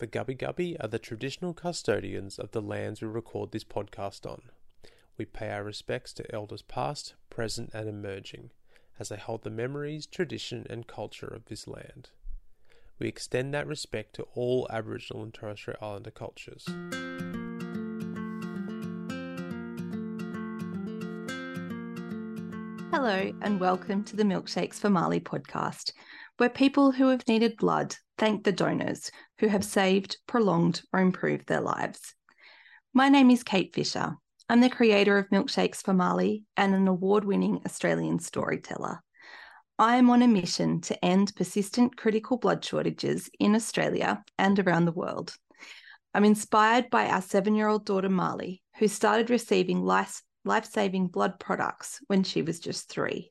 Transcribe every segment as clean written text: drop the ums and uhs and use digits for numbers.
The Gubbi Gubbi are the traditional custodians of the lands we record this podcast on. We pay our respects to elders past, present and emerging, as they hold the memories, tradition and culture of this land. We extend that respect to all Aboriginal and Torres Strait Islander cultures. Hello and welcome to the Milkshakes for Mali podcast, where people who have needed blood thank the donors who have saved, prolonged or improved their lives. My name is Kate Fisher. I'm the creator of Milkshakes for Mali and an award-winning Australian storyteller. I am on a mission to end persistent critical blood shortages in Australia and around the world. I'm inspired by our 7-year-old daughter Marley, who started receiving life-saving blood products when she was just 3.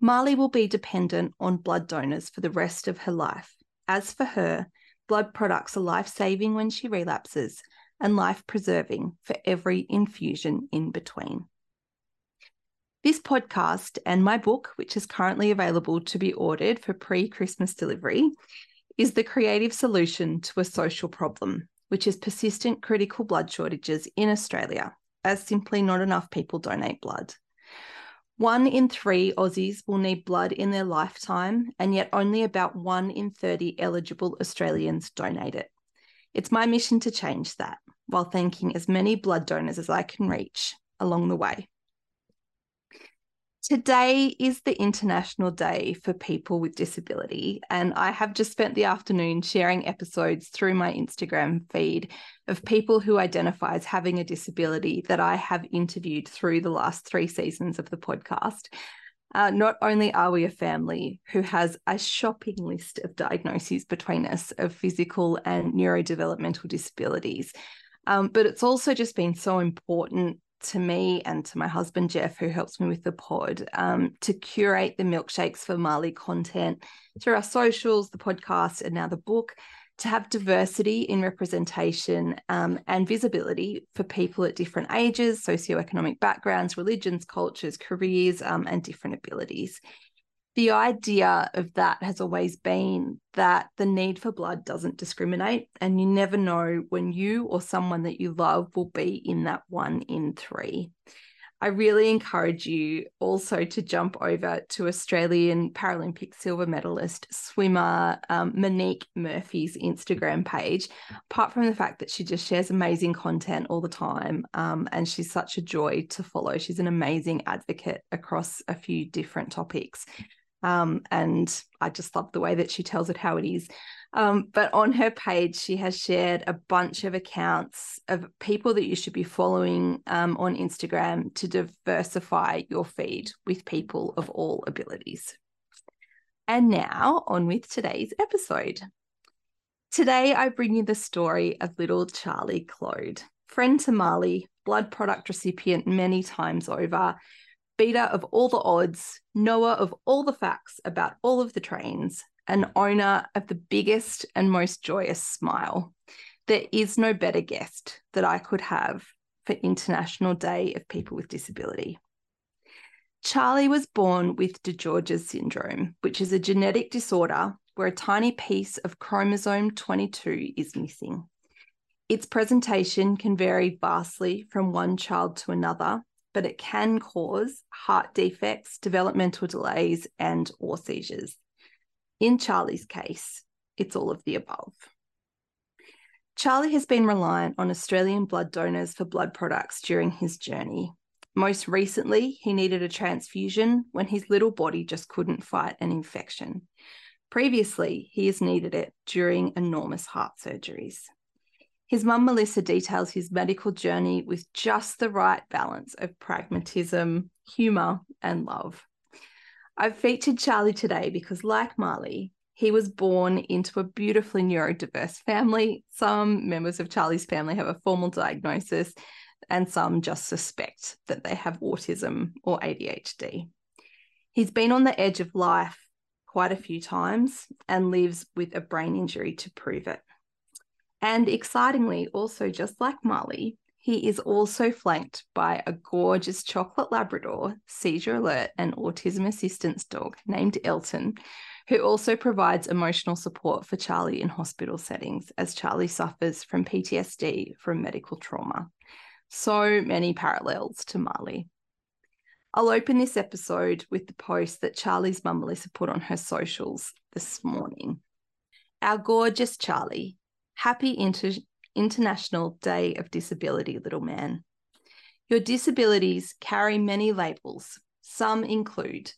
Marley will be dependent on blood donors for the rest of her life. As for her, blood products are life-saving when she relapses and life-preserving for every infusion in between. This podcast and my book, which is currently available to be ordered for pre-Christmas delivery, is the creative solution to a social problem, which is persistent critical blood shortages in Australia, as simply not enough people donate blood. 1 in 3 Aussies will need blood in their lifetime, and yet only about 1 in 30 eligible Australians donate it. It's my mission to change that, while thanking as many blood donors as I can reach along the way. Today is the International Day for People with Disability, and I have just spent the afternoon sharing episodes through my Instagram feed of people who identify as having a disability that I have interviewed through the last 3 seasons of the podcast. Not only are we a family who has a shopping list of diagnoses between us of physical and neurodevelopmental disabilities, but it's also just been so important to me and to my husband, Jeff, who helps me with the pod, to curate the Milkshakes for Mali content through our socials, the podcast, and now the book, to have diversity in representation and visibility for people at different ages, socioeconomic backgrounds, religions, cultures, careers, and different abilities. The idea of that has always been that the need for blood doesn't discriminate, and you never know when you or someone that you love will be in that 1 in 3. I really encourage you also to jump over to Australian Paralympic silver medalist swimmer Monique Murphy's Instagram page, apart from the fact that she just shares amazing content all the time, and she's such a joy to follow. She's an amazing advocate across a few different topics, and I just love the way that she tells it how it is. But on her page, she has shared a bunch of accounts of people that you should be following on Instagram to diversify your feed with people of all abilities. And now on with today's episode. Today, I bring you the story of little Charlie Clode, friend to Mali, blood product recipient many times over, beater of all the odds, knower of all the facts about all of the trains, an owner of the biggest and most joyous smile. There is no better guest that I could have for International Day of People with Disability. Charlie was born with DiGeorge syndrome, which is a genetic disorder where a tiny piece of chromosome 22 is missing. Its presentation can vary vastly from one child to another, but it can cause heart defects, developmental delays, and/or seizures. In Charlie's case, it's all of the above. Charlie has been reliant on Australian blood donors for blood products during his journey. Most recently, he needed a transfusion when his little body just couldn't fight an infection. Previously, he has needed it during enormous heart surgeries. His mum, Melissa, details his medical journey with just the right balance of pragmatism, humour, and love. I've featured Charlie today because, like Marley, he was born into a beautifully neurodiverse family. Some members of Charlie's family have a formal diagnosis, and some just suspect that they have autism or ADHD. He's been on the edge of life quite a few times and lives with a brain injury to prove it. And excitingly, also just like Marley, he is also flanked by a gorgeous chocolate Labrador, seizure alert and autism assistance dog named Elton, who also provides emotional support for Charlie in hospital settings as Charlie suffers from PTSD from medical trauma. So many parallels to Marley. I'll open this episode with the post that Charlie's mum Melissa put on her socials this morning. Our gorgeous Charlie, happy International Day of Disability, little man. Your disabilities carry many labels. Some include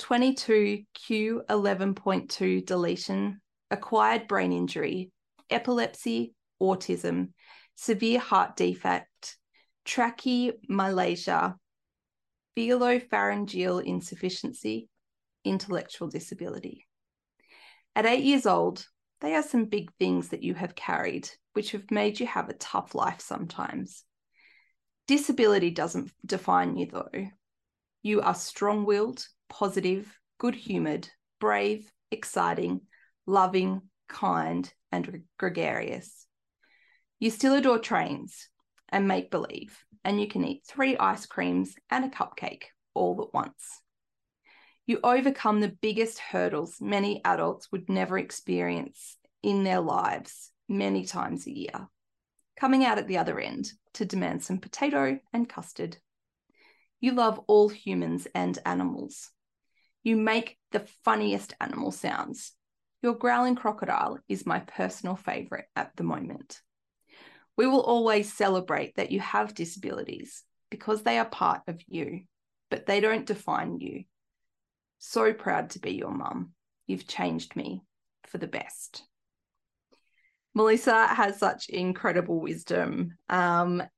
22q11.2 deletion, acquired brain injury, epilepsy, autism, severe heart defect, tracheomalacia, velopharyngeal insufficiency, intellectual disability. At 8 years old, they are some big things that you have carried, which have made you have a tough life sometimes. Disability doesn't define you though. You are strong-willed, positive, good-humoured, brave, exciting, loving, kind, and gregarious. You still adore trains and make-believe, and you can eat 3 ice creams and a cupcake all at once. You overcome the biggest hurdles many adults would never experience in their lives many times a year, coming out at the other end to demand some potato and custard. You love all humans and animals. You make the funniest animal sounds. Your growling crocodile is my personal favourite at the moment. We will always celebrate that you have disabilities because they are part of you, but they don't define you. So proud to be your mum. You've changed me for the best. Melissa has such incredible wisdom, and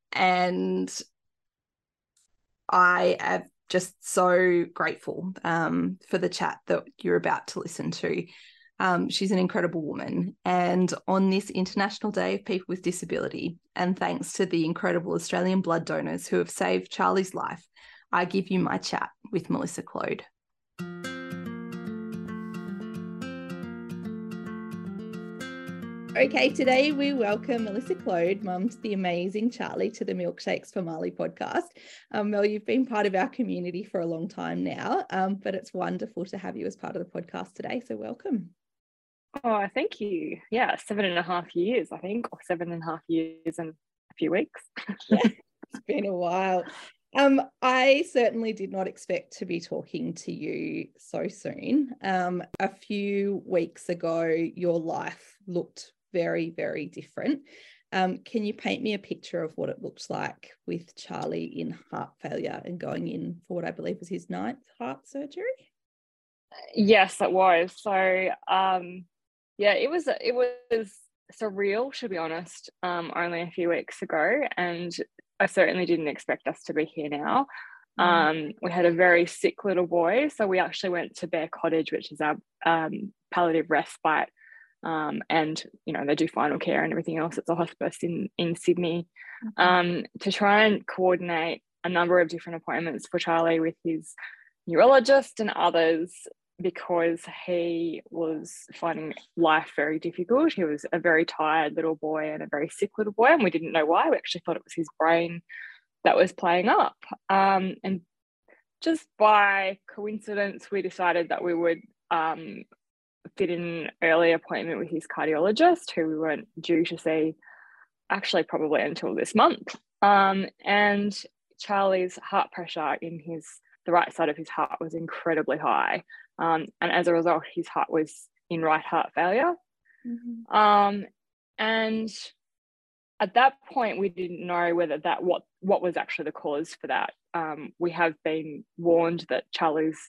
I am just so grateful for the chat that you're about to listen to. She's an incredible woman, and on this International Day of People with Disability, and thanks to the incredible Australian blood donors who have saved Charlie's life, I give you my chat with Melissa Clode. Okay, today we welcome Melissa Clode, mum to the amazing Charlie, to the Milkshakes for Mali podcast. Mel, you've been part of our community for a long time now, but it's wonderful to have you as part of the podcast today, so welcome. Oh, thank you. Yeah, 7.5 years, I think, or 7.5 years and a few weeks. Yeah, it's been a while. I certainly did not expect to be talking to you so soon. A few weeks ago, your life looked very, very different. Can you paint me a picture of what it looks like with Charlie in heart failure and going in for what I believe was his 9th heart surgery? Yes, it was. So, yeah, it was surreal, to be honest, only a few weeks ago, and I certainly didn't expect us to be here now. We had a very sick little boy, so we actually went to Bear Cottage, which is our palliative respite. And you know, they do final care and everything else. It's a hospice in Sydney, to try and coordinate a number of different appointments for Charlie with his neurologist and others, because he was finding life very difficult. He was a very tired little boy and a very sick little boy, and we didn't know why. We actually thought it was his brain that was playing up. And just by coincidence, we decided that we would fit in an early appointment with his cardiologist, who we weren't due to see actually probably until this month. And Charlie's heart pressure in the right side of his heart was incredibly high. And as a result, his heart was in right heart failure. Mm-hmm. And at that point, we didn't know whether what was actually the cause for that. We have been warned that Charlie's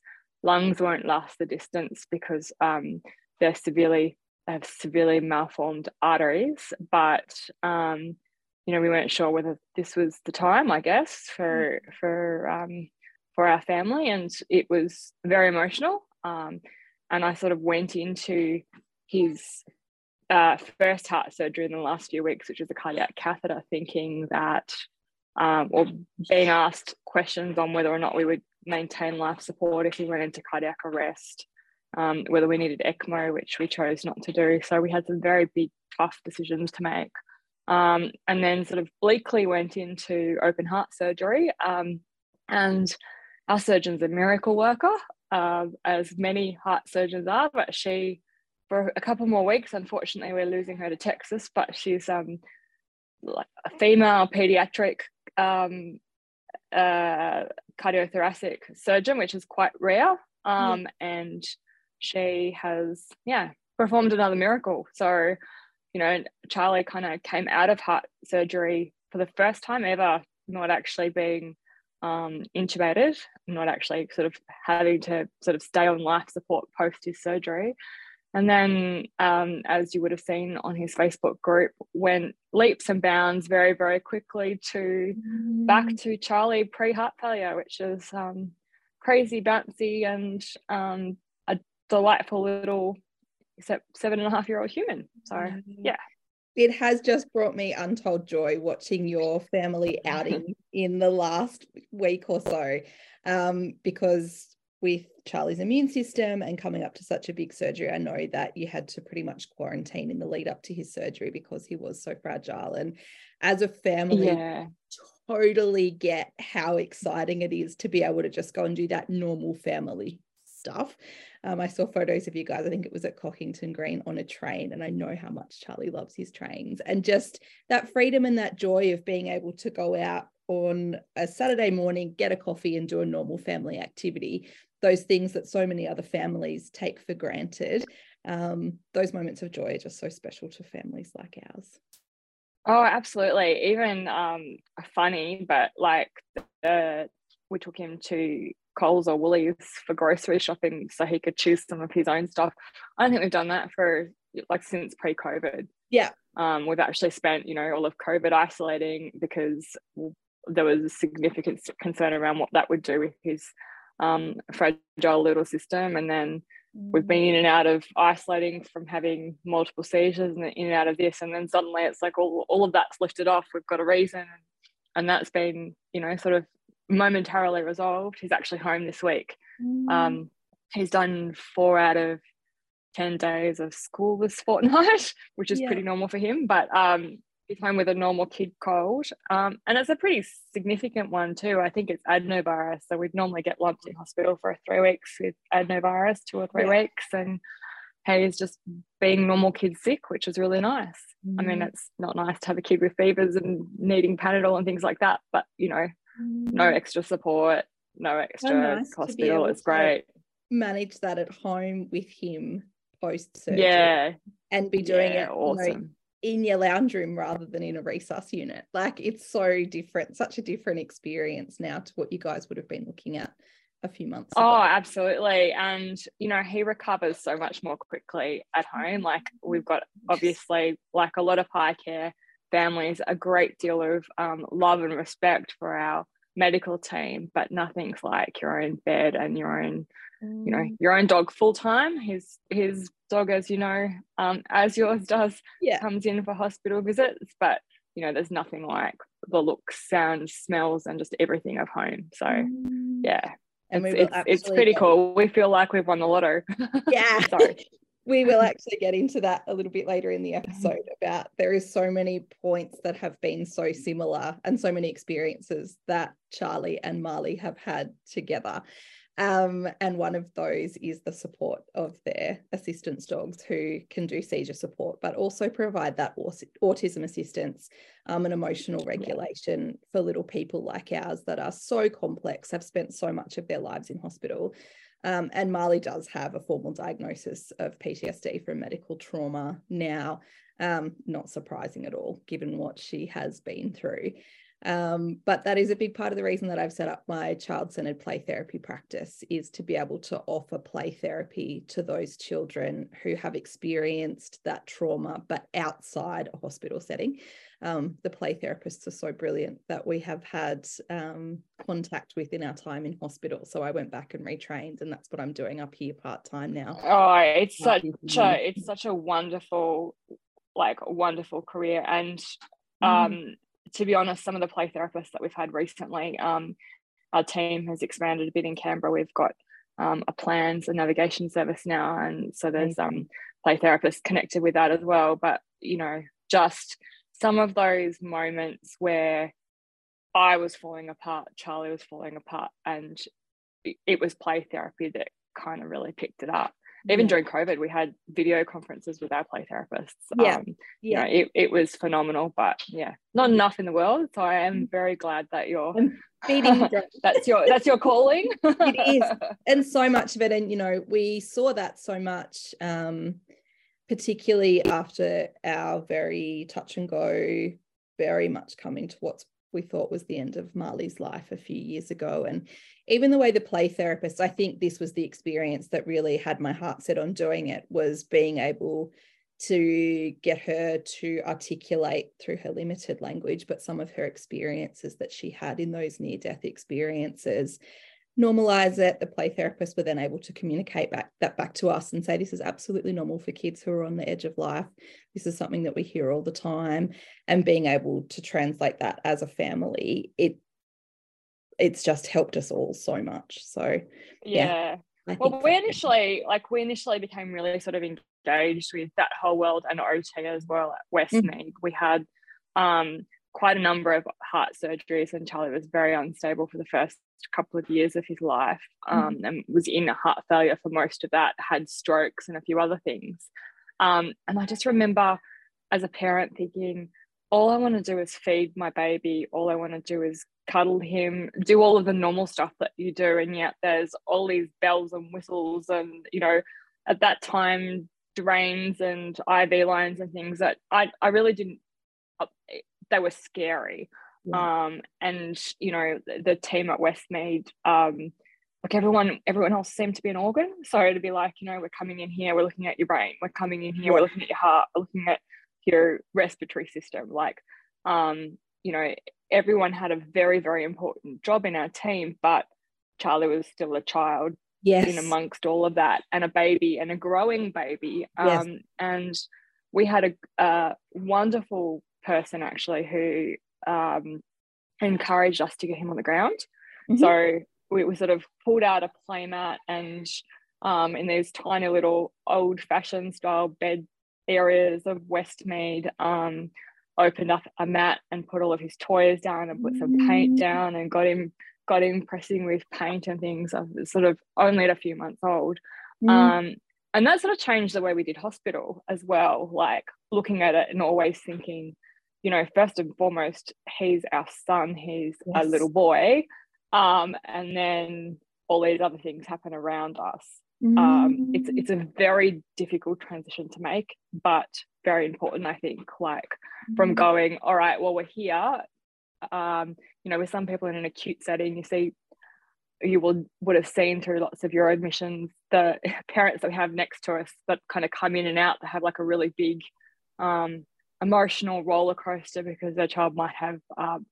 lungs won't last the distance because they have severely malformed arteries. But you know, we weren't sure whether this was the time, I guess, for our family, and it was very emotional. And I sort of went into his first heart surgery in the last few weeks, which is a cardiac catheter, thinking that, or being asked questions on whether or not we would maintain life support if we went into cardiac arrest, whether we needed ECMO, which we chose not to do. So we had some very big, tough decisions to make. And then sort of bleakly went into open heart surgery. And our surgeon's a miracle worker. as many heart surgeons are, but she, for a couple more weeks, unfortunately, we're losing her to Texas, but she's a female pediatric cardiothoracic surgeon, which is quite rare. And she has, performed another miracle. So, you know, Charlie kind of came out of heart surgery for the first time ever, not actually being intubated, not actually sort of having to sort of stay on life support post his surgery. And then, as you would have seen on his Facebook group, went leaps and bounds very, very quickly to back to Charlie pre-heart failure, which is crazy, bouncy, and a delightful little 7.5-year-old human. So, yeah. It has just brought me untold joy watching your family outing in the last week or so, because with Charlie's immune system and coming up to such a big surgery, I know that you had to pretty much quarantine in the lead up to his surgery because he was so fragile. And as a family, totally get how exciting it is to be able to just go and do that normal family stuff. I saw photos of you guys, I think it was at Cockington Green, on a train, and I know how much Charlie loves his trains, and just that freedom and that joy of being able to go out on a Saturday morning, get a coffee and do a normal family activity, those things that so many other families take for granted. Those moments of joy are just so special to families like ours. Oh, absolutely. Even funny, but like we took him to Coles or Woolies for grocery shopping so he could choose some of his own stuff. I don't think we've done that for like since pre-COVID. Yeah. We've actually spent, you know, all of COVID isolating because there was a significant concern around what that would do with his fragile little system. And then we've been in and out of isolating from having multiple seizures and in and out of this. And then suddenly it's like all of that's lifted off. We've got a reason. And that's been, you know, sort of momentarily resolved. He's actually home this week. He's done 4 out of 10 days of school this fortnight, which is pretty normal for him, but he's home with a normal kid cold, and it's a pretty significant one too. I think it's adenovirus, so we'd normally get lumped in hospital for 3 weeks with adenovirus, 2 or 3 weeks, and he's just being normal kid sick, which is really nice. I mean, it's not nice to have a kid with fevers and needing Panadol and things like that, but you know, no extra support, no extra hospital. It's great. Manage that at home with him post-surgery and be doing it you know, in your lounge room rather than in a resus unit. Like, it's so different, such a different experience now to what you guys would have been looking at a few months ago. Oh, absolutely. And, you know, he recovers so much more quickly at home. Like, we've got obviously like a lot of high care families, a great deal of love and respect for our medical team, but nothing's like your own bed and your own, you know, your own dog full time. His dog, as you know, as yours does, comes in for hospital visits, but you know, there's nothing like the looks, sounds, smells, and just everything of home. So and it's pretty cool. We feel like we've won the lotto. We will actually get into that a little bit later in the episode about there is so many points that have been so similar and so many experiences that Charlie and Marley have had together. And one of those is the support of their assistance dogs who can do seizure support, but also provide that autism assistance and emotional regulation for little people like ours that are so complex, have spent so much of their lives in hospital. And Marley does have a formal diagnosis of PTSD from medical trauma now, not surprising at all, given what she has been through. But that is a big part of the reason that I've set up my child-centered play therapy practice, is to be able to offer play therapy to those children who have experienced that trauma, but outside a hospital setting. The play therapists are so brilliant that we have had contact with in our time in hospital. So I went back and retrained, and that's what I'm doing up here part-time now. Oh, it's such a wonderful, like wonderful career. And to be honest, some of the play therapists that we've had recently, our team has expanded a bit in Canberra. We've got a plans and navigation service now, and so there's play therapists connected with that as well. But, you know, just some of those moments where I was falling apart, Charlie was falling apart, and it was play therapy that kind of really picked it up. Even during COVID, we had video conferences with our play therapists. Yeah. You know, it was phenomenal, but yeah, not enough in the world. So I am very glad that you're feeding that's your calling. It is, and so much of it. And you know, we saw that so much, particularly after our very touch and go, very much coming to what we thought was the end of Marley's life a few years ago. And even the way the play therapist, I think this was the experience that really had my heart set on doing it, was being able to get her to articulate through her limited language, but some of her experiences that she had in those near-death experiences, normalize it. The play therapists were then able to communicate back to us and say, this is absolutely normal for kids who are on the edge of life. This is something that we hear all the time. And being able to translate that as a family, it's just helped us all so much. So yeah. Well, we initially became really sort of engaged with that whole world, and OT as well at Westmead. We had quite a number of heart surgeries, and Charlie was very unstable for the first couple of years of his life, and was in heart failure for most of that, had strokes and a few other things, and I just remember as a parent thinking, all I want to do is feed my baby, all I want to do is cuddle him, do all of the normal stuff that you do, and yet there's all these bells and whistles and, you know, at that time, drains and IV lines and things that I really didn't, they were scary. And you know, the team at Westmead, like everyone else seemed to be an organ, so to be like, you know, we're coming in here, we're looking at your brain, we're coming in here, we're looking at your heart, we're looking at your respiratory system, like you know, everyone had a very, very important job in our team, but Charlie was still a child in amongst all of that, and a baby, and a growing baby. And we had a wonderful person actually who encouraged us to get him on the ground. So we sort of pulled out a play mat, and in these tiny little old-fashioned style bed areas of Westmead, opened up a mat and put all of his toys down and put some paint down and got him pressing with paint and things. I was sort of only a few months old. And that sort of changed the way we did hospital as well, like looking at it and always thinking, you know, first and foremost, he's our son, he's a little boy, and then all these other things happen around us. It's a very difficult transition to make, but very important, I think, like from going, all right, well, we're here, you know, with some people in an acute setting, you would have seen through lots of your admissions, the parents that we have next to us that kind of come in and out, that have like a really big emotional roller coaster because their child might have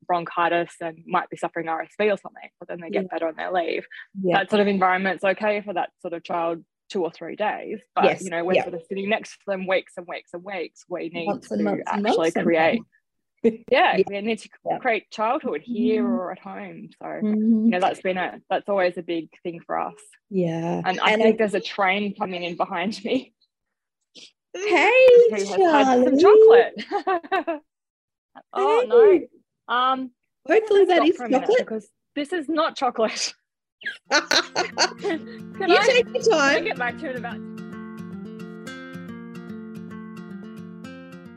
bronchitis and might be suffering RSV or something, but then they get better and they leave. That sort of environment's okay for that sort of child 2 or 3 days, but you know, we're sort of sitting next to them weeks and weeks and weeks. We need to actually create we need to create childhood here or at home. So you know, that's always a big thing for us. And I think there's a train coming in behind me. Hey, Charlie. Had some chocolate. Oh hey. No. Hopefully that is chocolate, because this is not chocolate. Can I take your time? I'll get back to it about.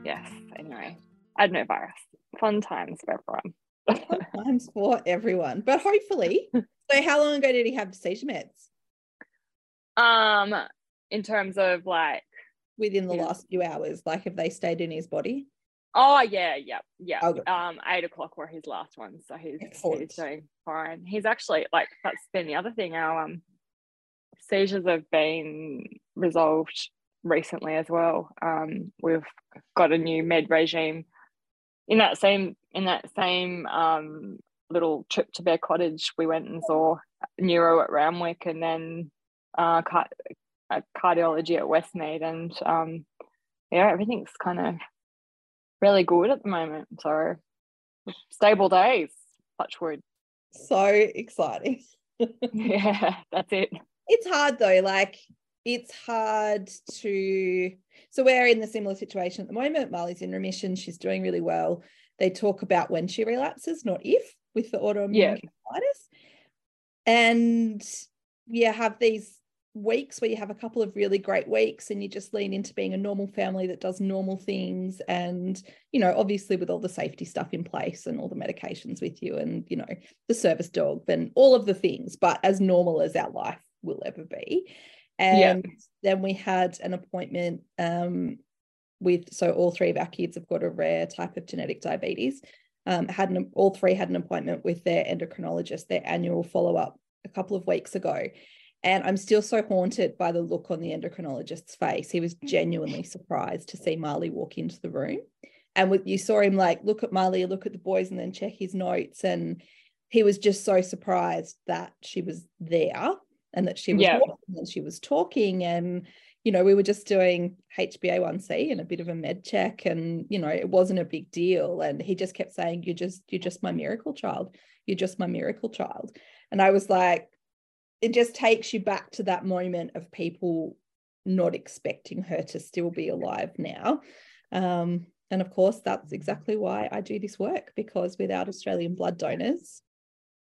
Yes. Anyway, adenovirus. Fun times for everyone. Fun times for everyone. But hopefully. So, how long ago did he have seizure meds? In terms of like. Within the last few hours, like have they stayed in his body? Oh yeah. Okay. 8 o'clock were his last one, so he's doing fine. He's actually, like, that's been the other thing. Our seizures have been resolved recently as well. We've got a new med regime in that same little trip to Bear Cottage. We went and saw neuro at Randwick, and then cardiology at Westmead, and everything's kind of really good at the moment, so stable days, touch wood. So exciting. That's it. It's hard though, like it's hard to, so we're in the similar situation at the moment. Marley's in remission, she's doing really well. They talk about when she relapses, not if, with the autoimmune colitis, and have these weeks where you have a couple of really great weeks and you just lean into being a normal family that does normal things, and, you know, obviously with all the safety stuff in place and all the medications with you and, you know, the service dog and all of the things, but as normal as our life will ever be. And then we had an appointment with, so all three of our kids have got a rare type of genetic diabetes. All three had an appointment with their endocrinologist, their annual follow-up, a couple of weeks ago. And I'm still so haunted by the look on the endocrinologist's face. He was genuinely surprised to see Marley walk into the room. And you saw him like, look at Marley, look at the boys, and then check his notes. And he was just so surprised that she was there and that she was walking and she was talking. And, you know, we were just doing HbA1c and a bit of a med check, and, you know, it wasn't a big deal. And he just kept saying, you're just my miracle child. You're just my miracle child. And I was like, it just takes you back to that moment of people not expecting her to still be alive now. And of course, that's exactly why I do this work, because without Australian blood donors,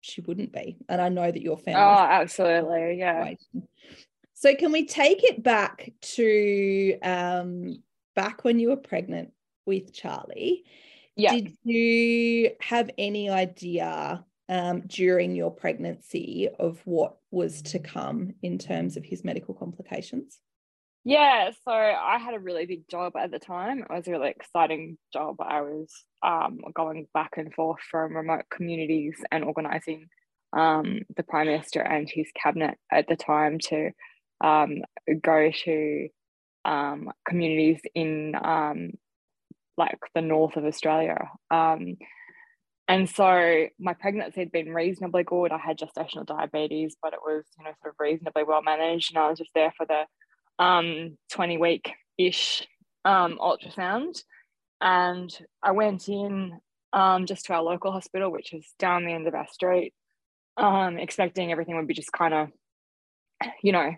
she wouldn't be. And I know that your family. Oh, absolutely. Yeah. So can we take it back to back when you were pregnant with Charlie? Yeah. Did you have any idea during your pregnancy of what was to come in terms of his medical complications? Yeah, so I had a really big job at the time. It was a really exciting job. I was going back and forth from remote communities and organising the Prime Minister and his cabinet at the time to go to communities in like the north of Australia. And so my pregnancy had been reasonably good. I had gestational diabetes, but it was, you know, sort of reasonably well managed. And I was just there for the 20-week-ish ultrasound. And I went in just to our local hospital, which is down the end of our street, expecting everything would be just kind of, you know,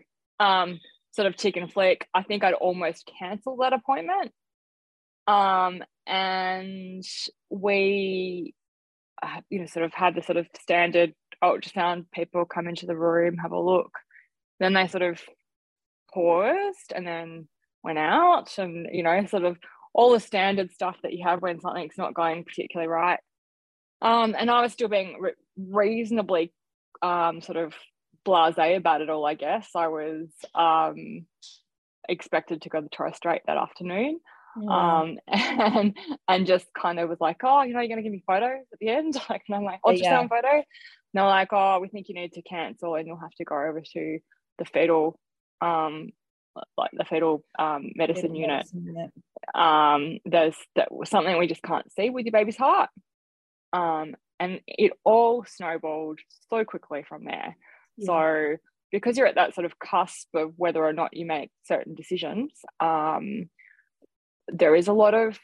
sort of tick and flick. I think I'd almost cancelled that appointment. And we... you know, sort of had the sort of standard ultrasound, people come into the room, have a look. Then they sort of paused and then went out, and, you know, sort of all the standard stuff that you have when something's not going particularly right. And I was still being reasonably sort of blasé about it all, I guess. I was expected to go to the Torres Strait that afternoon. Yeah. And just kind of was like, oh, you know, you're going to give me photos at the end? Like, and I'm like, ultrasound photo? And they're like, oh, we think you need to cancel and you'll have to go over to the fetal, like the fetal medicine unit. That was something we just can't see with your baby's heart. And it all snowballed so quickly from there. Yeah. So because you're at that sort of cusp of whether or not you make certain decisions, there is a lot of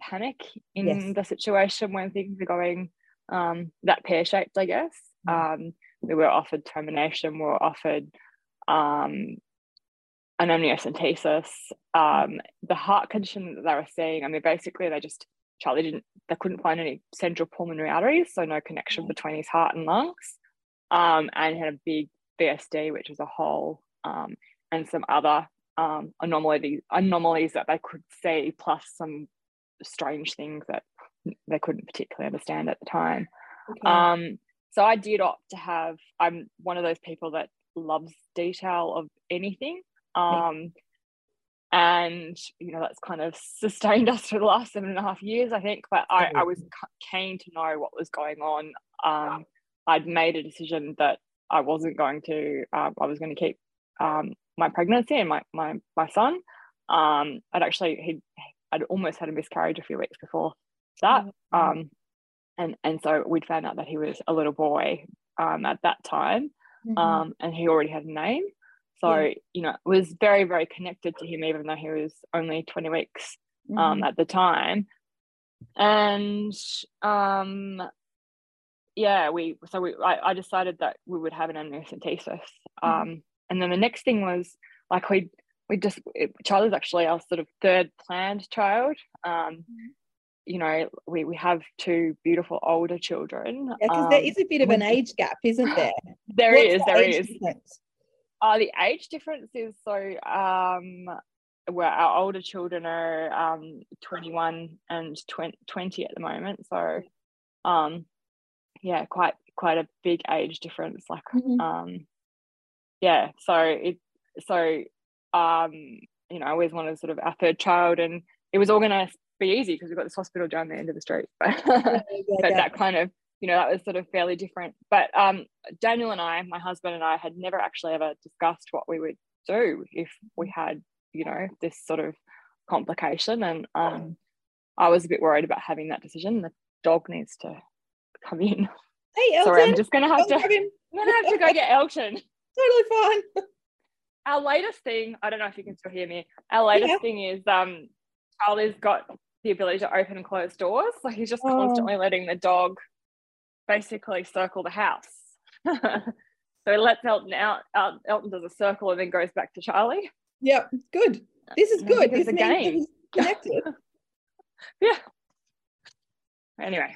panic in the situation when things are going that pear-shaped, I guess. We were offered termination, we were offered an amniocentesis. The heart condition that they were seeing, I mean, basically they couldn't find any central pulmonary arteries, so no connection between his heart and lungs. And he had a big VSD, which was a hole, and some other anomalies that they could see, plus some strange things that they couldn't particularly understand at the time. Okay. So I did opt to have, I'm one of those people that loves detail of anything, and, you know, that's kind of sustained us for the last 7.5 years, I think. But I was keen to know what was going on. I'd made a decision that I wasn't going to, I was going to keep my pregnancy and my son. I'd almost had a miscarriage a few weeks before that, and so we'd found out that he was a little boy at that time, and he already had a name, so you know, it was very, very connected to him, even though he was only 20 weeks at the time. And I decided that we would have an amniocentesis. And then the next thing was, like, Charlie's actually our sort of third planned child. You know, we have two beautiful older children. Yeah, because there is a bit of an age gap, isn't there? There is. The age difference is so well, our older children are 21 and 20 at the moment, so yeah, quite a big age difference, like mm-hmm. Yeah, so you know, I always wanted sort of our third child, and it was all gonna be easy because we've got this hospital down the end of the street, but, but that kind of, you know, that was sort of fairly different. But Daniel and I, my husband and I, had never actually ever discussed what we would do if we had, you know, this sort of complication, and I was a bit worried about having that decision. The dog needs to come in. Hey, Elton. Sorry, I'm just gonna have to go get Elton. Totally fine. Our latest thing, I don't know if you can still hear me, our latest thing is Charlie's got the ability to open and close doors, so he's just constantly letting the dog basically circle the house. So let's Elton out. Elton does a circle and then goes back to Charlie. Yep, good. This is good. This means that he's connected. Yeah. Anyway,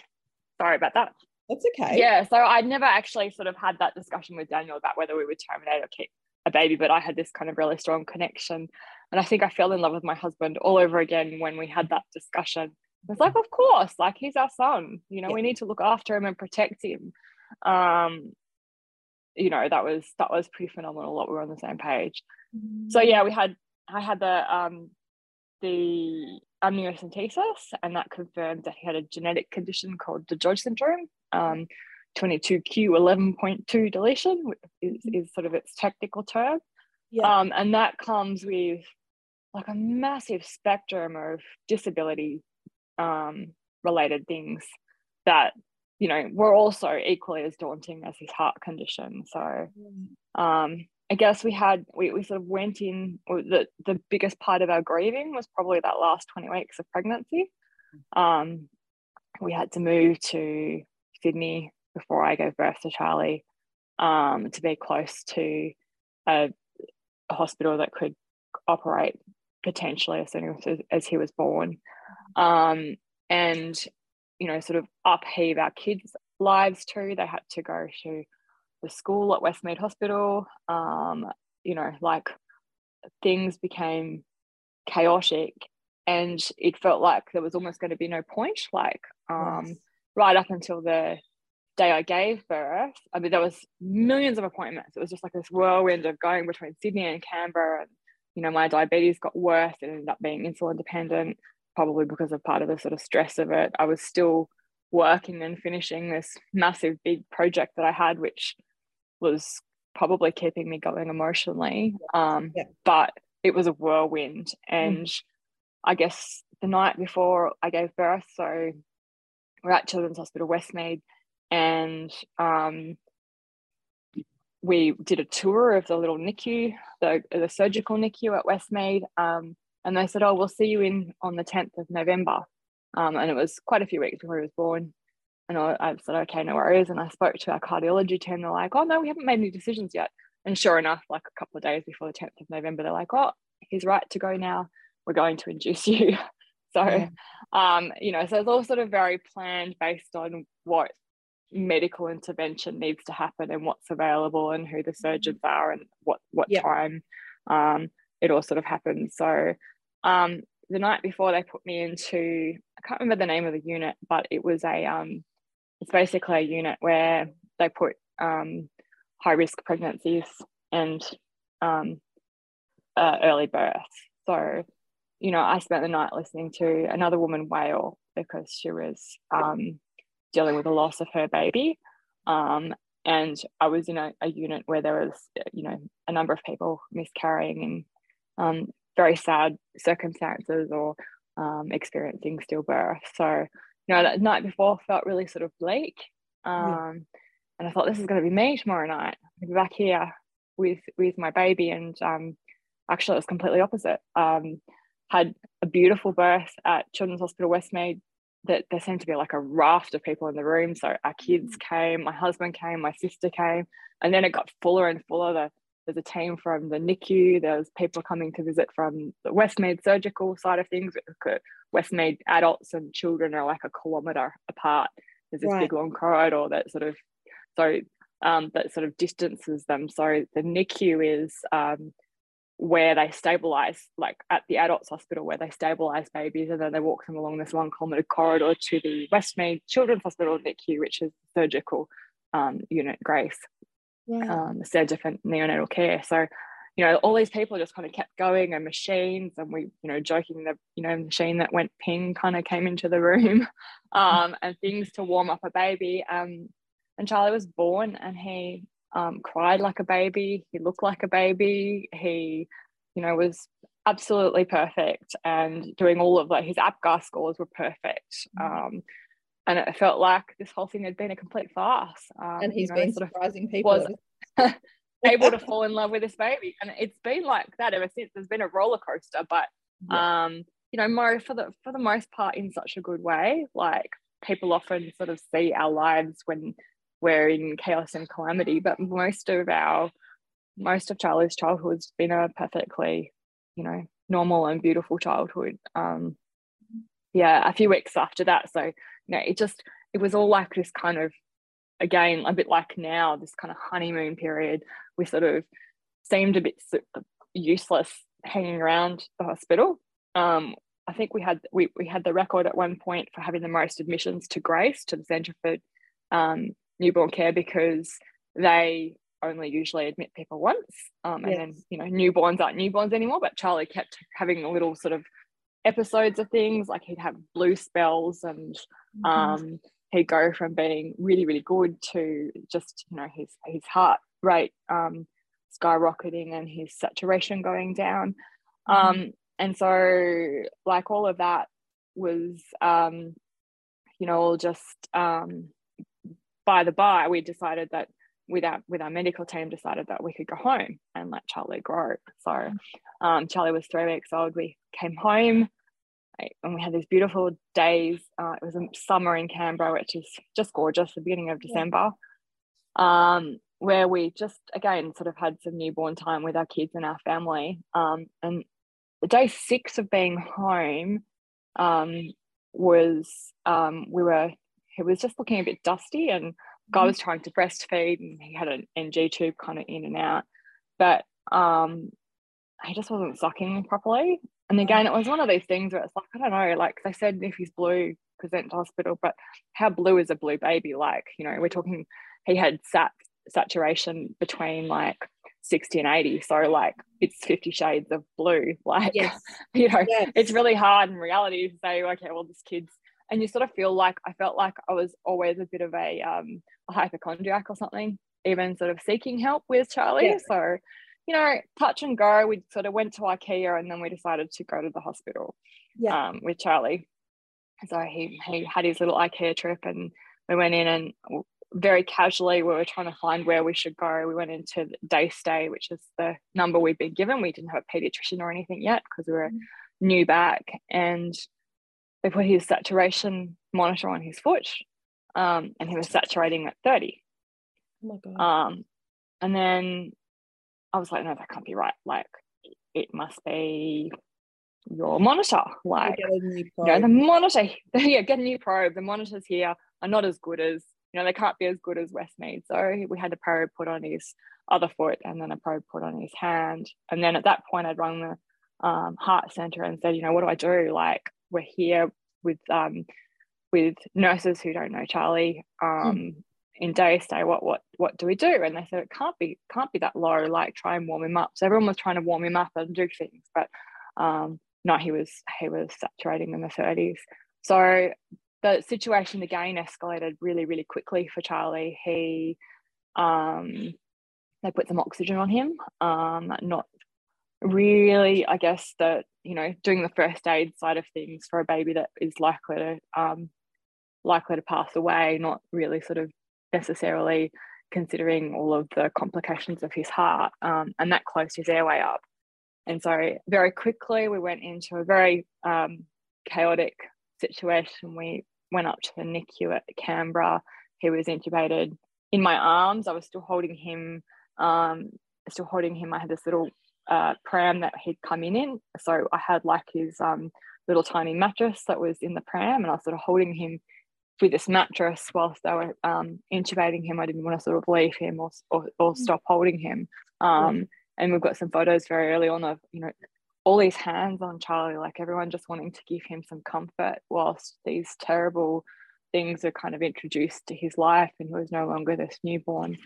sorry about that. That's okay. Yeah, so I'd never actually sort of had that discussion with Daniel about whether we would terminate or keep a baby, but I had this kind of really strong connection, and I think I fell in love with my husband all over again when we had that discussion. I was like, of course, like, he's our son, you know, we need to look after him and protect him. You know, that was pretty phenomenal that we were on the same page. So yeah, I had the amniocentesis, and that confirmed that he had a genetic condition called DiGeorge syndrome, 22q11.2 deletion is sort of its technical term. And that comes with like a massive spectrum of disability related things that, you know, were also equally as daunting as his heart condition. So I guess we sort of went in, the biggest part of our grieving was probably that last 20 weeks of pregnancy. We had to move to Sydney before I gave birth to Charlie, to be close to a hospital that could operate potentially as soon as he was born, and, you know, sort of upheave our kids' lives too. They had to go to the school at Westmead Hospital. You know, like, things became chaotic, and it felt like there was almost going to be no point, like, right up until the day I gave birth. I mean, there was millions of appointments. It was just like this whirlwind of going between Sydney and Canberra, and, you know, my diabetes got worse and ended up being insulin dependent, probably because of part of the sort of stress of it. I was still working and finishing this massive big project that I had, which was probably keeping me going emotionally, but it was a whirlwind. And I guess the night before I gave birth, so we're at Children's Hospital Westmead, and we did a tour of the little NICU, the surgical NICU at Westmead, and they said, oh, we'll see you in on the 10th of November. And it was quite a few weeks before he was born. And I said, okay, no worries. And I spoke to our cardiology team. They're like, oh, no, we haven't made any decisions yet. And sure enough, like a couple of days before the 10th of November, they're like, oh, he's right to go now. We're going to induce you. So, you know, so it's all sort of very planned based on what medical intervention needs to happen and what's available and who the surgeons are and what time it all sort of happened. So the night before, they put me into, I can't remember the name of the unit, but it was a it's basically a unit where they put high risk pregnancies and early birth. So, you know, I spent the night listening to another woman wail because she was dealing with the loss of her baby, and I was in a unit where there was, you know, a number of people miscarrying in very sad circumstances or experiencing stillbirth. So, you know, that night before felt really sort of bleak, and I thought, this is going to be me tomorrow night. I'll be back here with my baby, and actually it was completely opposite. Had a beautiful birth at Children's Hospital Westmead. That there seemed to be like a raft of people in the room. So our kids came, my husband came, my sister came, and then it got fuller and fuller. There's a team from the NICU, there's people coming to visit from the Westmead surgical side of things. Westmead adults and children are like a kilometre apart. There's this big long corridor that sort of, so that sort of distances them. So the NICU is where they stabilise, like at the adults hospital where they stabilise babies, and then they walk them along this 1 kilometre corridor to the Westmead Children's Hospital NICU, which is the surgical unit, Grace. Yeah. The surgery for neonatal care. So, you know, all these people just kind of kept going, and machines, and we, you know, joking, the, you know, machine that went ping kind of came into the room, and things to warm up a baby. And Charlie was born, and he cried like a baby. He looked like a baby. He, you know, was absolutely perfect, and doing all of that. His APGAR scores were perfect. And it felt like this whole thing had been a complete farce. And he's, you know, been sort of surprising people. Was able to fall in love with this baby. And it's been like that ever since. There's been a roller coaster, but, you know, for the most part, in such a good way. Like, people often sort of see our lives when we're in chaos and calamity, but most of Charlie's childhood's been a perfectly, you know, normal and beautiful childhood. A few weeks after that, so, you know, it was all like this kind of, again, a bit like now, this kind of honeymoon period. We sort of seemed a bit useless hanging around the hospital. I think we had the record at one point for having the most admissions to Grace, to the Centre for Newborn Care, because they only usually admit people once. And then, you know, newborns aren't newborns anymore, but Charlie kept having a little sort of episodes of things, like he'd have blue spells, and he'd go from being really, really good to just, you know, his heart rate skyrocketing and his saturation going down. And so, like, all of that was, you know, all just by the by. We decided that with our medical team decided that we could go home and let Charlie grow. So Charlie was 3 weeks old. We came home, and we had these beautiful days. It was a summer in Canberra, which is just gorgeous, the beginning of December, where we just, again, sort of had some newborn time with our kids and our family. And the day 6 of being home was, he was just looking a bit dusty, and guy was trying to breastfeed, and he had an NG tube kind of in and out, but he just wasn't sucking properly. And again, it was one of these things where it's like, I don't know, like they said, if he's blue, present to hospital, but how blue is a blue baby? Like, you know, we're talking, he had saturation between like 60 and 80, so like it's 50 shades of blue, like, you know, it's really hard in reality to say, okay, well, this kid's, and you sort of feel like, I felt like I was always a bit of a hypochondriac or something, even sort of seeking help with Charlie. So, you know, touch and go. We sort of went to IKEA, and then we decided to go to the hospital with Charlie. So he had his little IKEA trip, and we went in, and very casually we were trying to find where we should go. We went into day stay, which is the number we'd been given. We didn't have a paediatrician or anything yet because we were new back, and they put his saturation monitor on his foot, and he was saturating at 30. Oh my God. And then I was like, no, that can't be right. Like, it must be your monitor. Like, you know, the monitor, get a new probe. The monitors here are not as good as, you know, they can't be as good as Westmead. So we had a probe put on his other foot, and then a probe put on his hand. And then at that point, I'd rung the heart centre and said, you know, what do I do? Like, we're here with nurses who don't know Charlie in day stay, what do we do? And they said, it can't be that low, like, try and warm him up. So everyone was trying to warm him up and do things, but no, he was saturating in the 30s. So the situation again escalated really, really quickly for Charlie. He they put some oxygen on him, not really, I guess, that, you know, doing the first aid side of things for a baby that is likely to pass away, not really sort of necessarily considering all of the complications of his heart, and that closed his airway up. And so very quickly we went into a very chaotic situation. We went up to the NICU at Canberra. He was intubated in my arms. I was still holding him. I had this little pram that he'd come in, so I had like his little tiny mattress that was in the pram, and I was sort of holding him with this mattress whilst they were intubating him. I didn't want to sort of leave him or stop holding him. And we've got some photos very early on of, you know, all these hands on Charlie, like everyone just wanting to give him some comfort whilst these terrible things are kind of introduced to his life and he was no longer this newborn.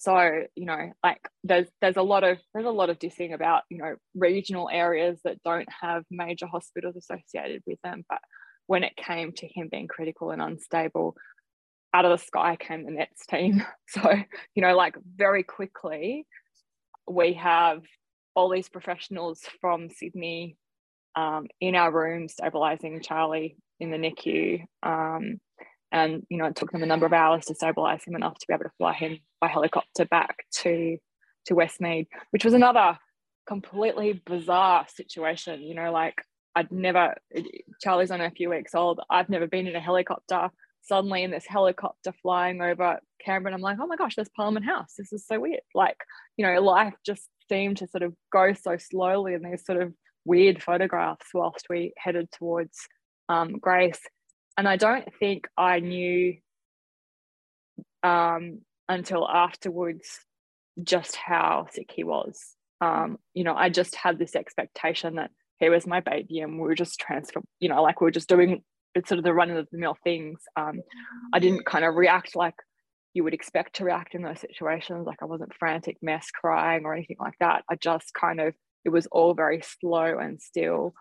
So, you know, like there's a lot of dissing about, you know, regional areas that don't have major hospitals associated with them. But when it came to him being critical and unstable, out of the sky came the Nets team. So, you know, like very quickly we have all these professionals from Sydney in our room stabilising Charlie in the NICU. And, you know, it took them a number of hours to stabilise him enough to be able to fly him by helicopter back to Westmead, which was another completely bizarre situation. You know, like Charlie's only a few weeks old. I've never been in a helicopter. Suddenly in this helicopter flying over Canberra, and I'm like, oh my gosh, there's Parliament House. This is so weird. Like, you know, life just seemed to sort of go so slowly in these sort of weird photographs whilst we headed towards Grace. And I don't think I knew until afterwards just how sick he was. You know, I just had this expectation that he was my baby and we were just we were just doing sort of the run-of-the-mill things. I didn't kind of react like you would expect to react in those situations. Like I wasn't frantic mess crying or anything like that. I just kind of, it was all very slow and still.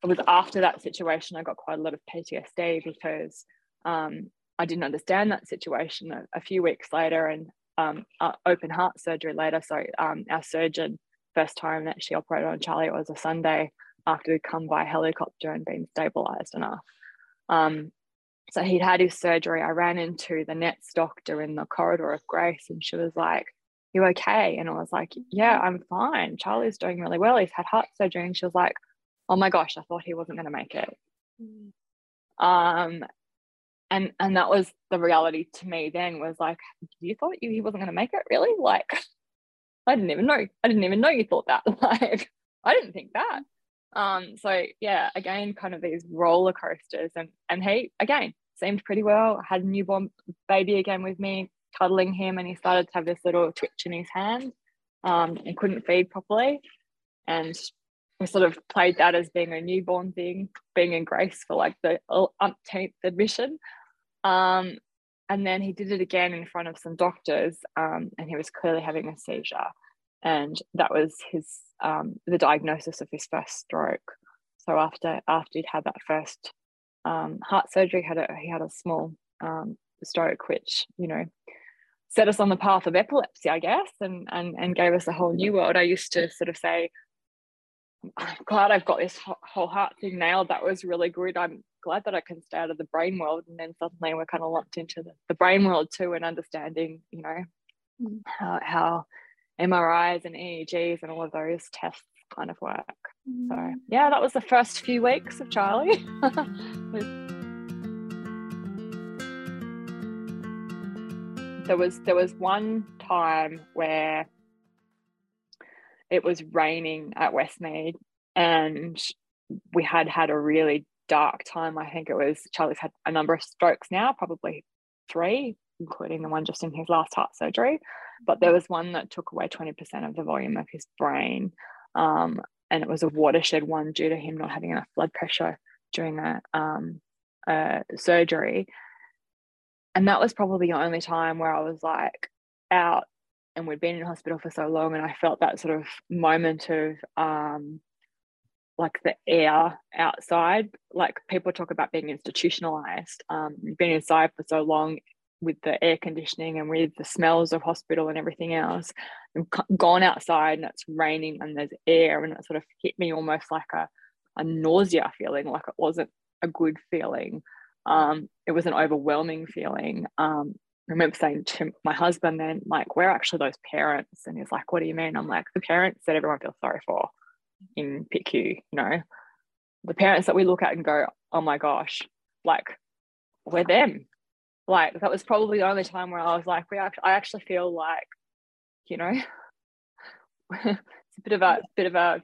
It was after that situation I got quite a lot of PTSD because I didn't understand that situation a few weeks later and open heart surgery later. So our surgeon, first time that she operated on Charlie, it was a Sunday after we'd come by helicopter and been stabilised enough. So he'd had his surgery. I ran into the Nets doctor in the corridor of Grace and she was like, you okay? And I was like, yeah, I'm fine. Charlie's doing really well. He's had heart surgery. And she was like, oh my gosh, I thought he wasn't going to make it. And that was the reality to me then, was like, you thought he wasn't going to make it? Really? Like, I didn't even know. I didn't even know you thought that. Like, I didn't think that. So yeah, again, kind of these roller coasters, and he again seemed pretty well. I had a newborn baby again with me, cuddling him, and he started to have this little twitch in his hand, and couldn't feed properly. And we sort of played that as being a newborn thing, being in Grace for like the umpteenth admission. And then he did it again in front of some doctors, and he was clearly having a seizure. And that was his the diagnosis of his first stroke. So after he'd had that first heart surgery, he had a small stroke, which, you know, set us on the path of epilepsy, I guess, and gave us a whole new world. I used to sort of say, I'm glad I've got this whole heart thing nailed. That was really good. I'm glad that I can stay out of the brain world. And then suddenly we're kind of lumped into the brain world too, and understanding, you know, how MRIs and EEGs and all of those tests kind of work. So yeah, that was the first few weeks of Charlie. There was one time where it was raining at Westmead and we had a really dark time. I think it was, Charlie's had a number of strokes now, probably 3, including the one just in his last heart surgery, but there was one that took away 20% of the volume of his brain, and it was a watershed one due to him not having enough blood pressure during a surgery. And that was probably the only time where I was like out, and we'd been in hospital for so long, and I felt that sort of moment of like the air outside. Like people talk about being institutionalized, you've been inside for so long with the air conditioning and with the smells of hospital and everything else, and gone outside and it's raining and there's air, and it sort of hit me almost like a nausea feeling. Like it wasn't a good feeling. It was an overwhelming feeling. I remember saying to my husband then, like, where are actually those parents? And he's like, what do you mean? I'm like, the parents that everyone feels sorry for in PICU, you know, the parents that we look at and go, oh my gosh, like we're them. Like that was probably the only time where I was like, I actually feel like, you know, it's a bit of a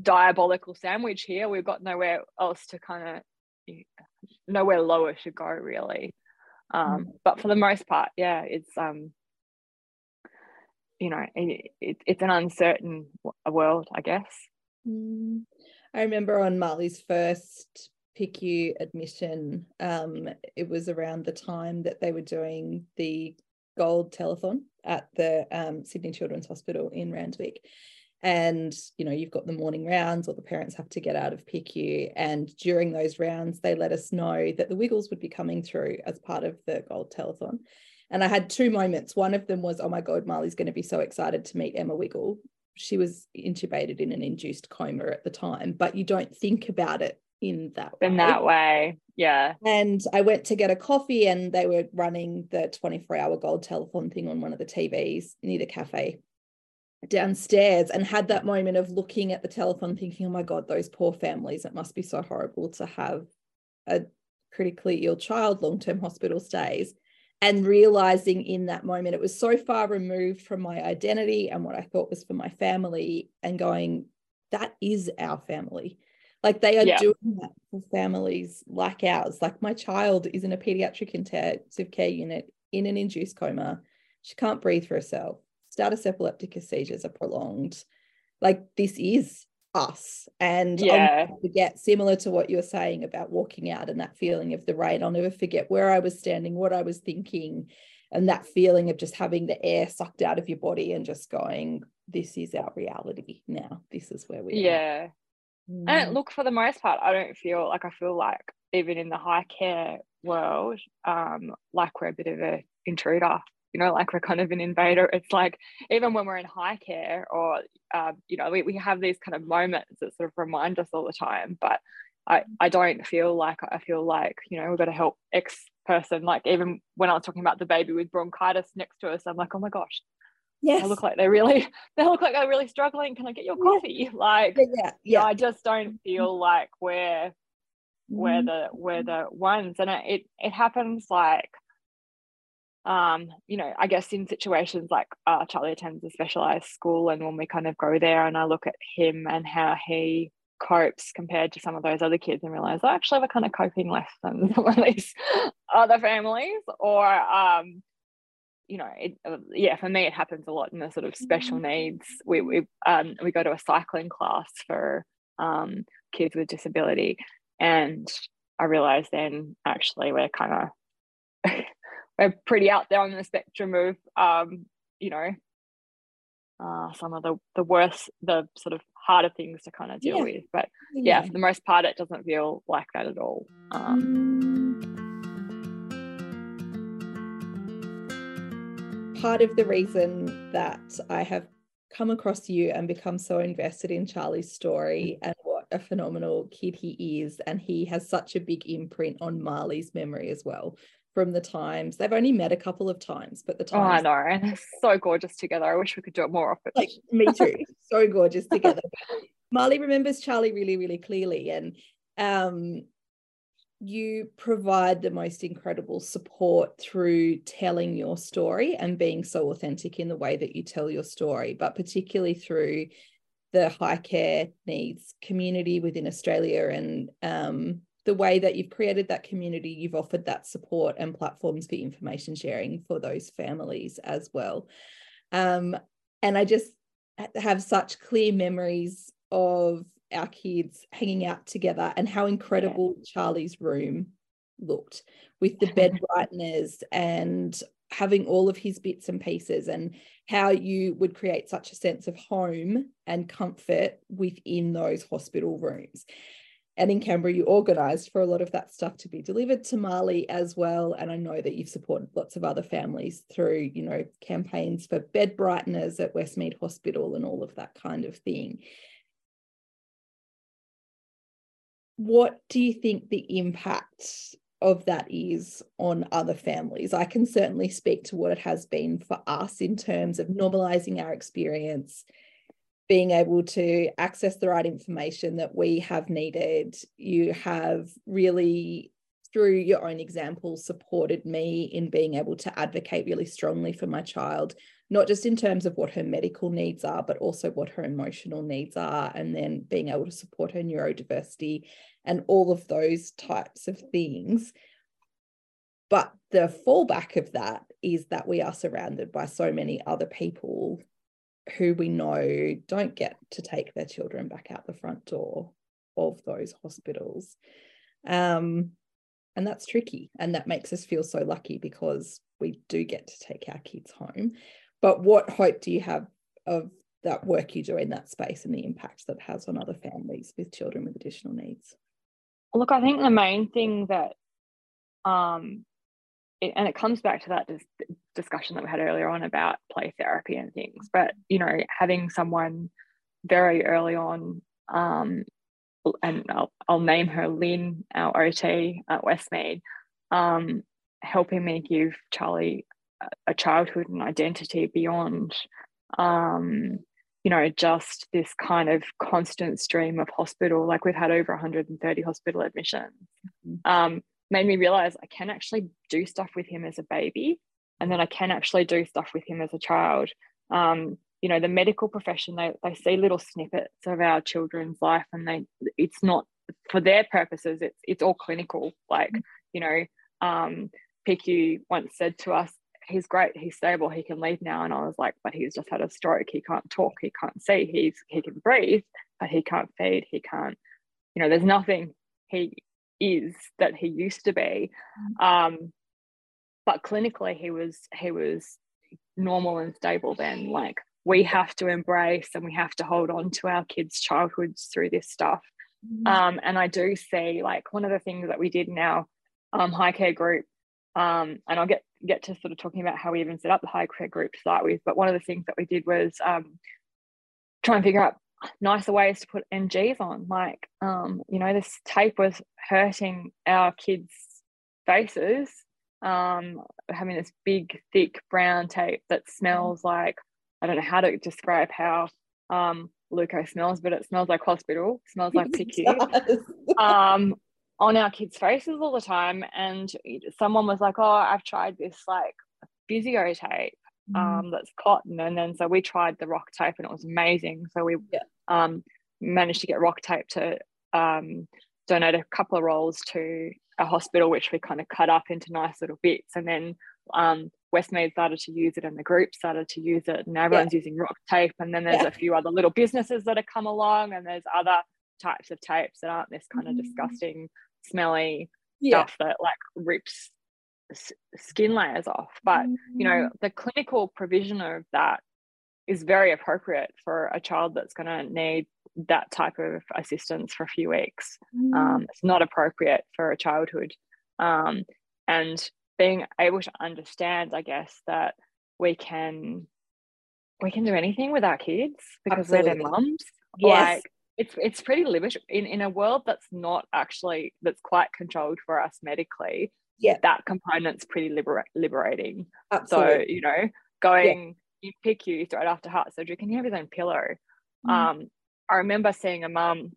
diabolical sandwich here. We've got nowhere else to kind of nowhere lower should go, really. But for the most part, yeah, it's you know, it's an uncertain world, I guess. I remember on Marley's first PICU admission, it was around the time that they were doing the Gold Telethon at the Sydney Children's Hospital in Randwick. And, you know, you've got the morning rounds, or the parents have to get out of PICU. And during those rounds, they let us know that the Wiggles would be coming through as part of the Gold Telethon. And I had two moments. One of them was, oh my God, Marley's going to be so excited to meet Emma Wiggle. She was intubated in an induced coma at the time, but you don't think about it in that way. Yeah. And I went to get a coffee, and they were running the 24-hour Gold Telethon thing on one of the TVs near the cafe downstairs, and had that moment of looking at the telethon thinking, oh my God, those poor families, it must be so horrible to have a critically ill child long-term hospital stays. And realising in that moment, it was so far removed from my identity and what I thought was for my family, and going, that is our family. Like, they are doing that for families like ours. Like, my child is in a paediatric intensive care unit in an induced coma. She can't breathe for herself. Status epilepticus seizures are prolonged. Like, this is us. And I'll never forget, similar to what you're saying about walking out and that feeling of the rain, I'll never forget where I was standing, what I was thinking, and that feeling of just having the air sucked out of your body and just going, this is our reality now. This is where we are. And look, for the most part, I don't feel like, I feel like even in the high care world, like we're a bit of an intruder, you know, like we're kind of an invader. It's like, even when we're in high care, or, you know, we have these kind of moments that sort of remind us all the time, but I don't feel like, I feel like, you know, we've got to help X person. Like, even when I was talking about the baby with bronchitis next to us, I'm like, oh my gosh, they look like they're really struggling. Can I get your coffee? Like, you know, I just don't feel like we're the ones. And it happens, like, you know, I guess in situations like Charlie attends a specialised school, and when we kind of go there and I look at him and how he copes compared to some of those other kids, and realise I actually have a kind of coping less than some of these other families. Or you know, for me, it happens a lot in the sort of special needs. We go to a cycling class for kids with disability, and I realised then actually we're kind of we're pretty out there on the spectrum of you know, some of the worst, the sort of harder things to kind of deal with. But yeah, for the most part, it doesn't feel like that at all. Part of the reason that I have come across you and become so invested in Charlie's story and what a phenomenal kid he is, and he has such a big imprint on Marley's memory as well, from the times they've only met a couple of times, but the times I know, so gorgeous together. I wish we could do it more often. Like, me too. So gorgeous together. Marley remembers Charlie really, really clearly, and you provide the most incredible support through telling your story and being so authentic in the way that you tell your story, but particularly through the high care needs community within Australia, and the way that you've created that community, you've offered that support and platforms for information sharing for those families as well. And I just have such clear memories of our kids hanging out together, and how incredible Charlie's room looked, with the bed brighteners and having all of his bits and pieces, and how you would create such a sense of home and comfort within those hospital rooms. And in Canberra, you organised for a lot of that stuff to be delivered to Mali as well. And I know that you've supported lots of other families through, you know, campaigns for bed brighteners at Westmead Hospital and all of that kind of thing. What do you think the impact of that is on other families? I can certainly speak to what it has been for us in terms of normalising our experience, being able to access the right information that we have needed. You have really, through your own example, supported me in being able to advocate really strongly for my child not just in terms of what her medical needs are, but also what her emotional needs are, and then being able to support her neurodiversity and all of those types of things. But the fallback of that is that we are surrounded by so many other people who we know don't get to take their children back out the front door of those hospitals. And that's tricky. And that makes us feel so lucky because we do get to take our kids home. But what hope do you have of that work you do in that space and the impact that it has on other families with children with additional needs? Look, I think the main thing that it comes back to that discussion that we had earlier on about play therapy and things, but, you know, having someone very early on, and I'll name her Lynn, our OT at Westmead, helping me give Charlie a childhood and identity beyond, you know, just this kind of constant stream of hospital. Like, we've had over 130 hospital admissions. Mm-hmm. Made me realise I can actually do stuff with him as a baby, and then I can actually do stuff with him as a child. You know, the medical profession, they see little snippets of our children's life, and it's not, for their purposes, it's all clinical. Like, you know, PICU once said to us, he's great, he's stable, he can leave now. And I was like, but he's just had a stroke, he can't talk, he can't see, he can breathe, but he can't feed, he can't, you know, there's nothing he is that he used to be. But clinically he was normal and stable then. Like, we have to embrace and we have to hold on to our kids' childhoods through this stuff. And I do see, like, one of the things that we did in our high care group, and I'll get to sort of talking about how we even set up the high care group to start with, but one of the things that we did was try and figure out nicer ways to put NGs on. Like, you know, this tape was hurting our kids' faces, having this big thick brown tape that smells like, I don't know how to describe how Leuko smells, but it smells like hospital, smells like PICU, on our kids' faces all the time. And someone was like, oh, I've tried this, like, physio tape that's cotton, and then so we tried the rock tape and it was amazing. So we managed to get rock tape to donate a couple of rolls to a hospital, which we kind of cut up into nice little bits, and then Westmead started to use it and the group started to use it, and everyone's using rock tape. And then there's a few other little businesses that have come along, and there's other types of tapes that aren't this kind of disgusting smelly stuff that, like, rips skin layers off. But you know, the clinical provision of that is very appropriate for a child that's going to need that type of assistance for a few weeks. It's not appropriate for a childhood, and being able to understand, I guess, that we can do anything with our kids because they're their mums. Yes. Like, it's pretty liberal in a world that's not actually, that's quite controlled for us medically. Yeah, that component's pretty liberating. Absolutely. So, you know, going in PICU right after heart surgery, can he have his own pillow? I remember seeing a mum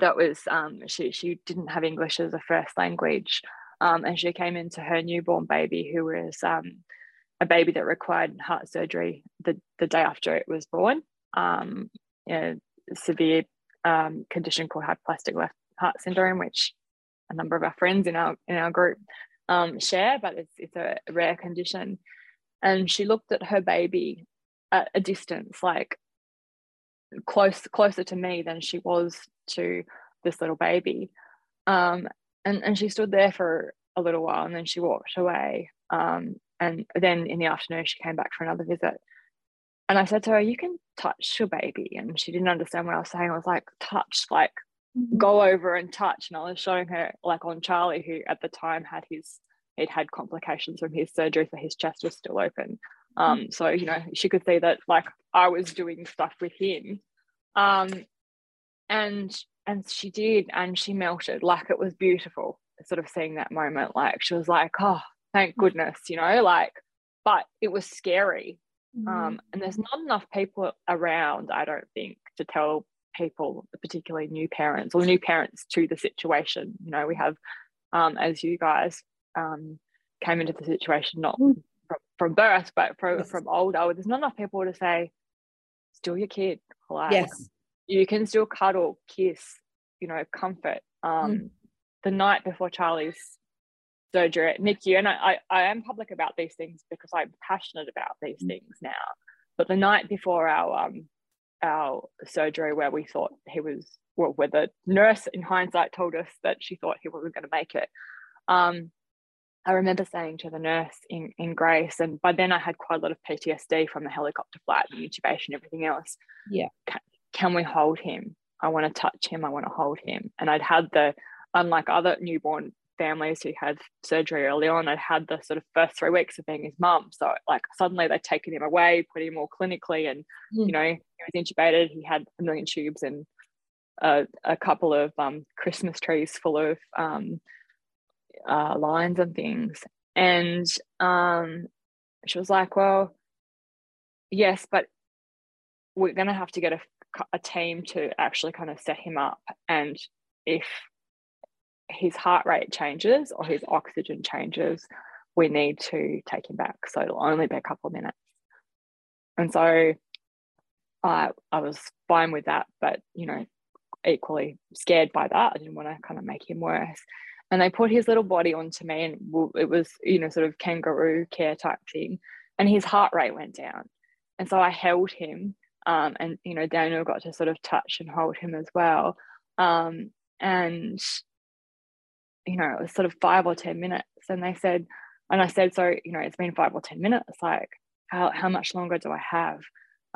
that was she didn't have English as a first language, and she came into her newborn baby, who was a baby that required heart surgery the day after it was born. A severe condition called hypoplastic left heart syndrome, which a number of our friends in our group share, but it's a rare condition. And she looked at her baby at a distance, like closer to me than she was to this little baby, and she stood there for a little while, and then she walked away, and then in the afternoon she came back for another visit. And I said to her, you can touch your baby. And she didn't understand what I was saying. I was like, touch, like, go over and touch. And I was showing her, like, on Charlie, who at the time had complications from his surgery, so his chest was still open. So, you know, she could see that, like, I was doing stuff with him, and she did, and she melted. Like, it was beautiful, sort of seeing that moment. Like, she was like, oh, thank goodness, you know, like, but it was scary. And there's not enough people around, I don't think, to tell people, particularly new parents, to the situation. You know, we have, as you guys came into the situation, not from birth, but from older, there's not enough people to say, still your kid. Like, yes. You can still cuddle, kiss, you know, comfort. The night before Charlie's surgery at NICU, and I am public about these things because I'm passionate about these things now, but the night before our surgery, where we thought he was, well, where the nurse in hindsight told us that she thought he wasn't going to make it, I remember saying to the nurse in Grace, and by then I had quite a lot of PTSD from the helicopter flight and intubation, everything else. Yeah. Can we hold him? I want to touch him. I want to hold him. And I'd had the, unlike other newborn families who had surgery early on, I'd had the sort of first 3 weeks of being his mum. So like suddenly they'd taken him away, put him all clinically, and, you know, he was intubated. He had a million tubes and a couple of Christmas trees full of lines and things. And she was like, well, yes, but we're going to have to get a team to actually kind of set him up. And if his heart rate changes or his oxygen changes, we need to take him back, so it'll only be a couple of minutes. And so I was fine with that, but, you know, equally scared by that. I didn't want to kind of make him worse. And they put his little body onto me, and it was, you know, sort of kangaroo care type thing, and his heart rate went down. And so I held him, and, you know, Daniel got to sort of touch and hold him as well, and, you know, it was sort of 5 or 10 minutes. And they said, and I said, so, you know, it's been 5 or 10 minutes, like how much longer do I have?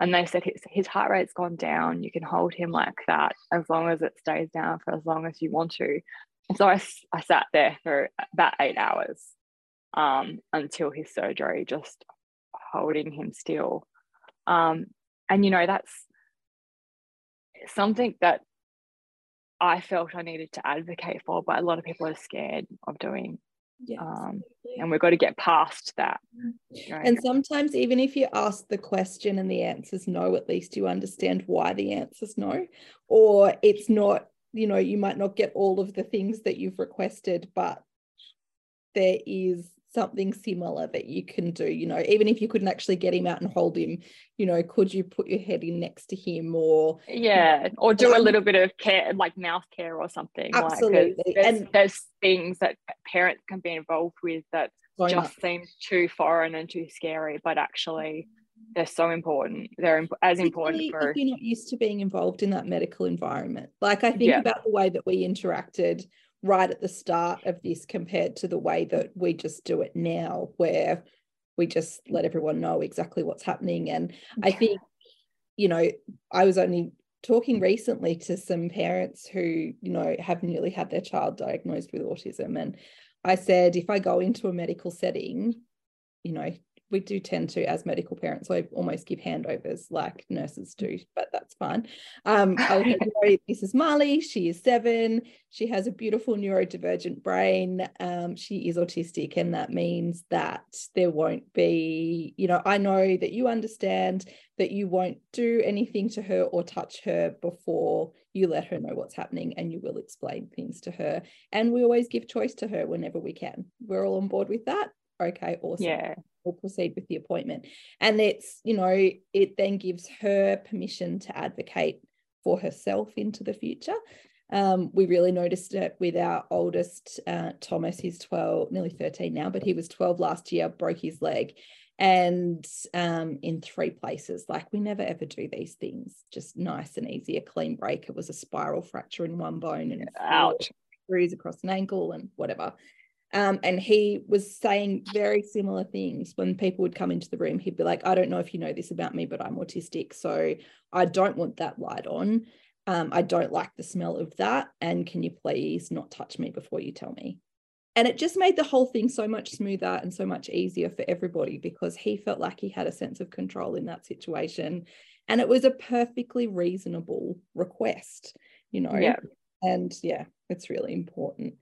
And they said, his heart rate's gone down, you can hold him like that as long as it stays down for as long as you want to. And so I sat there for about 8 hours until his surgery, just holding him still. And, you know, that's something that I felt I needed to advocate for, but a lot of people are scared of doing. Yes, and we've got to get past that, you know? And sometimes even if you ask the question and the answer's no, at least you understand why the answer's no, or it's not, you know, you might not get all of the things that you've requested, but there is something similar that you can do. You know, even if you couldn't actually get him out and hold him, you know, could you put your head in next to him, or, yeah, or do a little bit of care, like mouth care or something. Absolutely. Like, there's things that parents can be involved with that just seem too foreign and too scary, but actually they're so important. They're as important for, if you're not used to being involved in that medical environment. Like, I think about the way that we interacted right at the start of this compared to the way that we just do it now, where we just let everyone know exactly what's happening. And I think, you know, I was only talking recently to some parents who, you know, have newly had their child diagnosed with autism, and I said, if I go into a medical setting, you know, we do tend to, as medical parents, I almost give handovers like nurses do, but that's fine. I know, this is Marley, she is 7, she has a beautiful neurodivergent brain, she is autistic, and that means that there won't be, you know, I know that you understand that you won't do anything to her or touch her before you let her know what's happening, and you will explain things to her, and we always give choice to her whenever we can. We're all on board with that. Okay, awesome. Yeah. We'll proceed with the appointment. And it's, you know, it then gives her permission to advocate for herself into the future. We really noticed it with our oldest, Thomas. He's 12, nearly 13 now, but he was 12 last year, broke his leg, and in 3 places. Like, we never ever do these things, just nice and easy, a clean break. It was a spiral fracture in one bone and a bruise across an ankle and whatever. And he was saying very similar things. When people would come into the room, he'd be like, I don't know if you know this about me, but I'm autistic, so I don't want that light on. I don't like the smell of that. And can you please not touch me before you tell me? And it just made the whole thing so much smoother and so much easier for everybody, because he felt like he had a sense of control in that situation. And it was a perfectly reasonable request, you know. Yeah. And yeah, it's really important.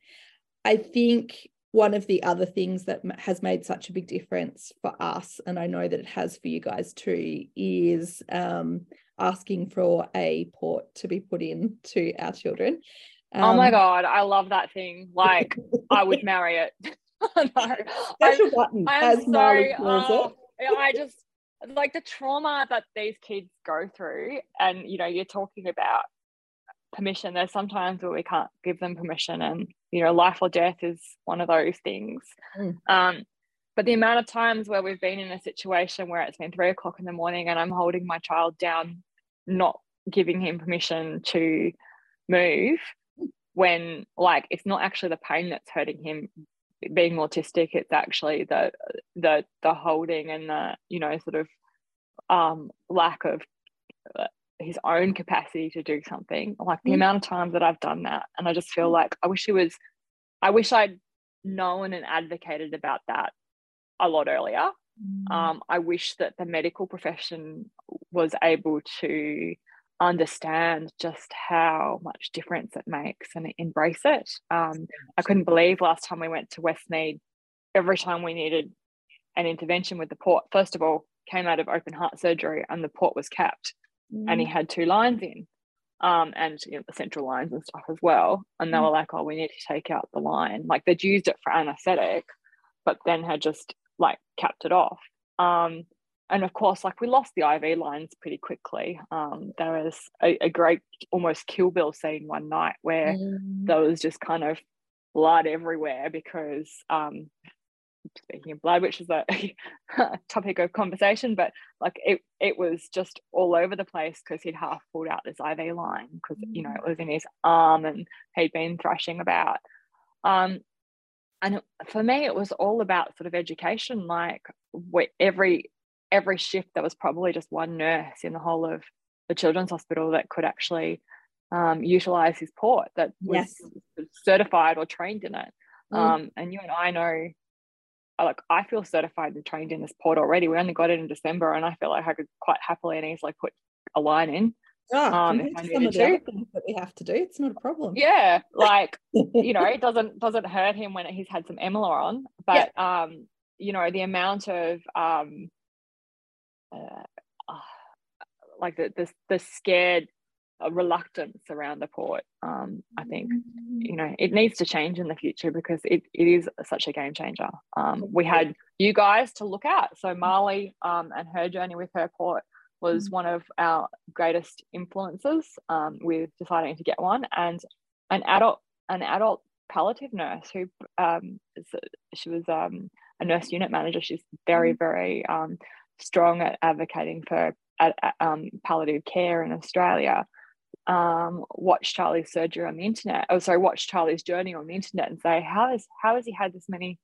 I think one of the other things that has made such a big difference for us, and I know that it has for you guys too, is asking for a port to be put in to our children. Oh my God, I love that thing. Like, I would marry it. No, I'm sorry. I just, like, the trauma that these kids go through, and, you know, you're talking about permission. There's sometimes where we can't give them permission, and, you know, life or death is one of those things. But the amount of times where we've been in a situation where it's been 3 o'clock in the morning and I'm holding my child down, not giving him permission to move, when, like, it's not actually the pain that's hurting him being autistic, it's actually the holding and the, you know, sort of lack of his own capacity to do something. Like, the amount of times that I've done that, and I just feel like I wish I'd known and advocated about that a lot earlier. I wish that the medical profession was able to understand just how much difference it makes and embrace it. I couldn't believe last time we went to Westmead, every time we needed an intervention with the port, first of all, came out of open heart surgery and the port was capped, and he had two lines in, and, you know, the central lines and stuff as well, and they were like, oh, we need to take out the line. Like, they'd used it for anesthetic but then had just, like, capped it off. And of course, like, we lost the IV lines pretty quickly. There was a great almost Kill Bill scene one night where there was just kind of blood everywhere because, speaking of blood, which is a topic of conversation, but, like, it was just all over the place because he'd half pulled out this IV line because, you know, it was in his arm and he'd been thrashing about. And for me, it was all about sort of education, like, where every shift there was probably just one nurse in the whole of the children's hospital that could actually utilise his port, that was certified or trained in it. And you and I know, like, I feel certified and trained in this port already. We only got it in December, and I feel like I could quite happily and easily put a line in. If I needed to. That we have to do, it's not a problem. Yeah, like, you know, it doesn't hurt him when he's had some Emila on, but you know, the amount of like the scared reluctance around the port, I think, you know, it needs to change in the future because it is such a game changer. We had you guys to look at, so Marley and her journey with her port was one of our greatest influences with deciding to get one, and an adult palliative nurse who she was a nurse unit manager. She's very, very strong at advocating for palliative care in Australia. Watch Charlie's surgery on the internet. Oh, sorry, watch Charlie's journey on the internet and say, how has he had this many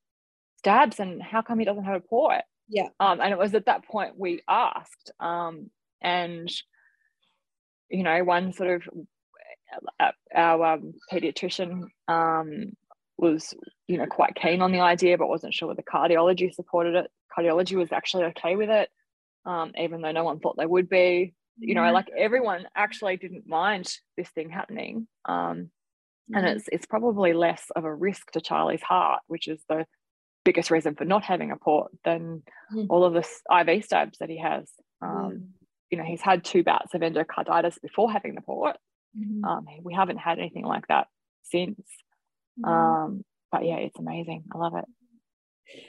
stabs and how come he doesn't have a port? Yeah. And it was at that point we asked, and, you know, one sort of our paediatrician was, you know, quite keen on the idea but wasn't sure whether cardiology supported it. Cardiology was actually okay with it, even though no one thought they would be. You know, like, everyone actually didn't mind this thing happening, and it's probably less of a risk to Charlie's heart, which is the biggest reason for not having a port, than all of this IV stabs that he has. You know, he's had two bouts of endocarditis before having the port. We haven't had anything like that since. But yeah, it's amazing. I love it.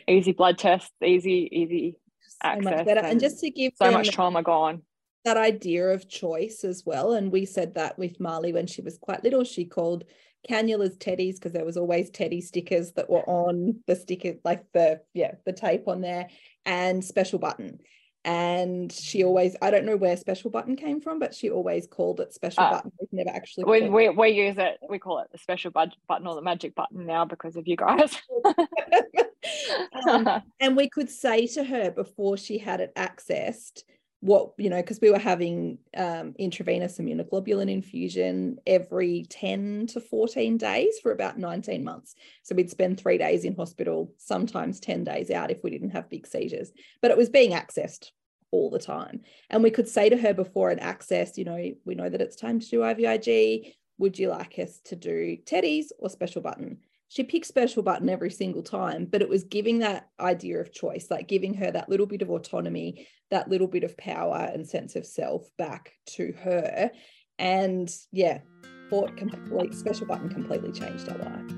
Easy blood tests, easy access, and just to give so much trauma gone. That idea of choice as well, and we said that with Marley when she was quite little. She called cannulas teddies because there was always teddy stickers that were on the sticker, like the tape on there, and special button. And she always, I don't know where special button came from, but she always called it special button. We've never actually we use it, we call it the special button or the magic button now because of you guys. And we could say to her before she had it accessed what, you know, because we were having intravenous immunoglobulin infusion every 10 to 14 days for about 19 months. So we'd spend 3 days in hospital, sometimes 10 days out if we didn't have big seizures, but it was being accessed all the time. And we could say to her before an access, you know, we know that it's time to do IVIG. Would you like us to do teddies or special button? She picked special button every single time, but it was giving that idea of choice, like giving her that little bit of autonomy, that little bit of power and sense of self back to her. And yeah, special button completely changed our life.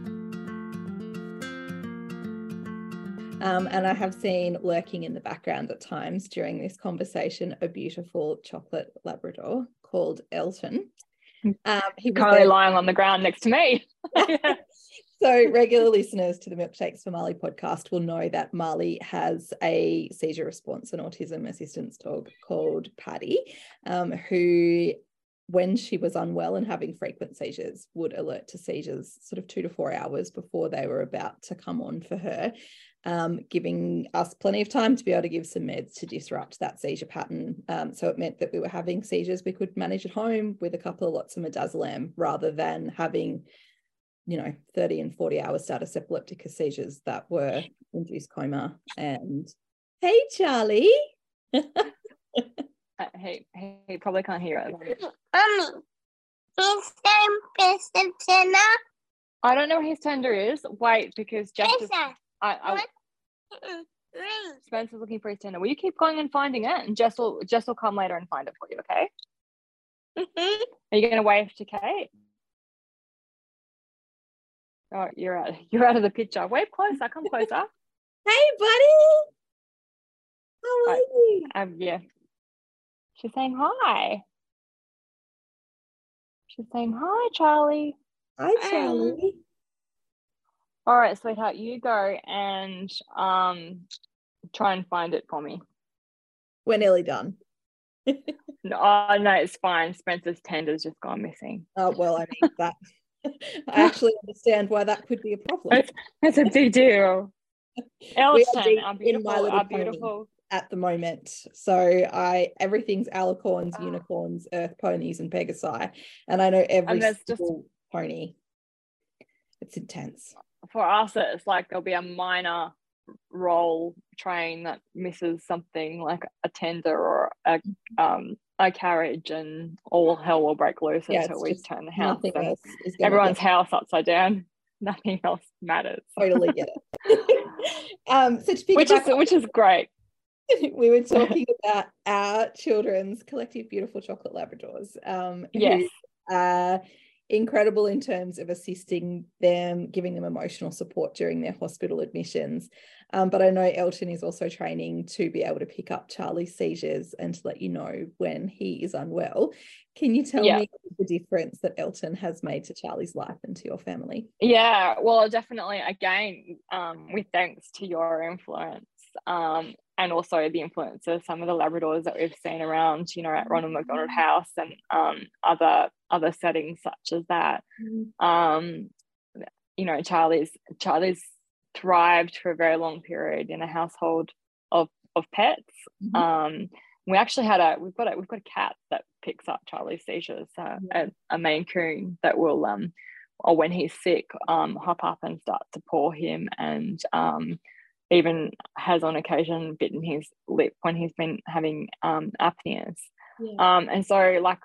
And I have seen lurking in the background at times during this conversation a beautiful chocolate Labrador called Elton. He was currently lying on the ground next to me. So regular listeners to the Milkshakes for Mali podcast will know that Marley has a seizure response and autism assistance dog called Paddy, who, when she was unwell and having frequent seizures, would alert to seizures sort of 2 to 4 hours before they were about to come on for her, giving us plenty of time to be able to give some meds to disrupt that seizure pattern. So it meant that we were having seizures we could manage at home with a couple of lots of midazolam rather than having, 30 and 40-hour status epilepticus seizures that were induced coma. And hey, Charlie. He probably can't hear it. His name is Tender. I don't know what his tender is. Wait, because Jeff just, Spencer's looking for his tender. Will you keep going and finding it? And Jess will come later and find it for you, okay? Mm-hmm. Are you gonna wave to Kate? Oh, you're out of the picture. Wave closer, come closer. Hey buddy. How are you? Yeah. She's saying hi. She's saying hi, Charlie. Hi, Charlie. All right, sweetheart, you go and try and find it for me. We're nearly done. No, it's fine. Spencer's tender's just gone missing. Oh, well, I mean, that. I actually understand why that could be a problem. That's a big deal. Elton, our beautiful at the moment, so everything's alicorns, unicorns, earth ponies and pegasi, and I know every single pony. It's intense. For us it's like there'll be a minor roll train that misses something like a tender or a carriage, and all hell will break loose until we turn the house. Everyone's house upside down. Nothing else matters. Totally get it. Which is great. We were talking about our children's collective beautiful chocolate Labradors. Yes. Incredible in terms of assisting them, giving them emotional support during their hospital admissions. But I know Elton is also training to be able to pick up Charlie's seizures and to let you know when he is unwell. Can you tell me the difference that Elton has made to Charlie's life and to your family? Yeah, well, definitely, again, with thanks to your influence. And also the influence of some of the Labradors that we've seen around, at Ronald McDonald House and other settings such as that. Charlie's thrived for a very long period in a household of pets. Mm-hmm. We actually we've got a cat that picks up Charlie's seizures, a Maine Coon that will, or when he's sick, hop up and start to paw him, and even has on occasion bitten his lip when he's been having apneas. Yeah. And so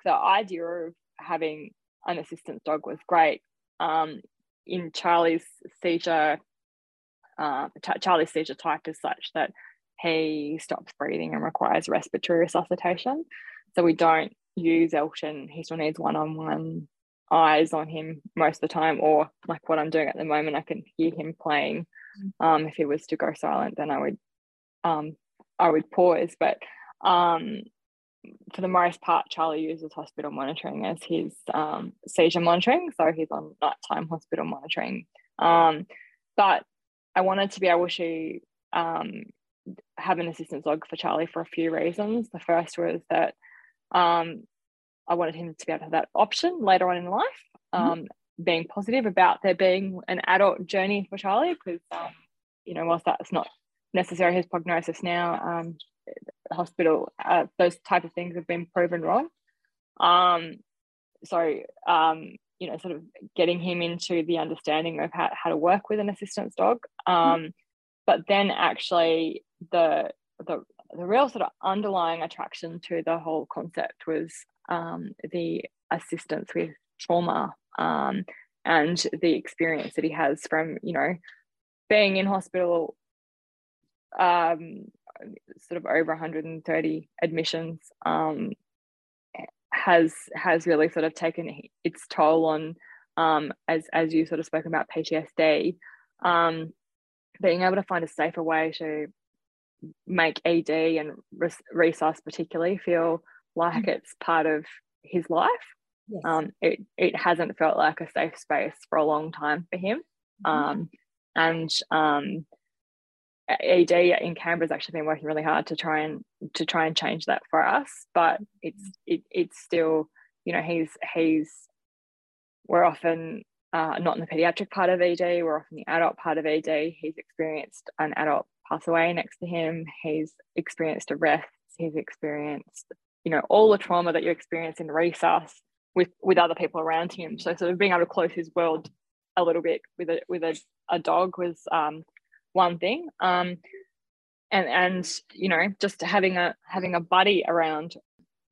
the idea of having an assistance dog was great. In Charlie's seizure, Charlie's seizure type is such that he stops breathing and requires respiratory resuscitation. So we don't use Elton. He still needs one-on-one eyes on him most of the time, or like what I'm doing at the moment, I can hear him playing. If he was to go silent, then I would pause, but for the most part Charlie uses hospital monitoring as his seizure monitoring, so he's on nighttime hospital monitoring, but I wanted to be able to have an assistance dog for Charlie for a few reasons. The first was that I wanted him to be able to have that option later on in life, being positive about there being an adult journey for Charlie, because whilst that's not necessarily his prognosis now, hospital, those type of things have been proven wrong, sort of getting him into the understanding of how to work with an assistance dog, but then actually the real sort of underlying attraction to the whole concept was the assistance with trauma, and the experience that he has from being in hospital, sort of over 130 admissions, has really sort of taken its toll on, as you sort of spoke about, PTSD, being able to find a safer way to make ED and resus particularly feel like it's part of his life. Yes. It hasn't felt like a safe space for a long time for him. ED in Canberra's actually been working really hard to try and change that for us, but it's still, you know, we're often not in the pediatric part of ED, we're often the adult part of ED. He's experienced an adult pass away next to him, he's experienced arrests, he's experienced, you know, all the trauma that you experience in resus with other people around him. So sort of being able to close his world a little bit with a dog was one thing, and you know, just having a buddy around.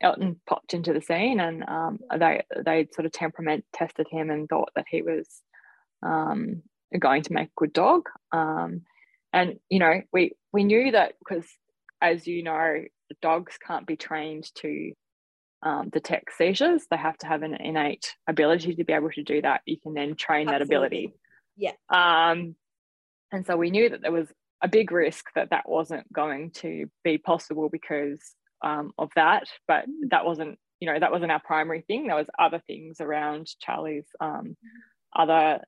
Elton popped into the scene, and they sort of temperament tested him and thought that he was going to make a good dog. And you know, we knew that because, as you know, dogs can't be trained to detect seizures. They have to have an innate ability to be able to do that. You can then train that ability. Yeah. And so we knew that there was a big risk that wasn't going to be possible because of that, but that wasn't our primary thing. There was other things around Charlie's other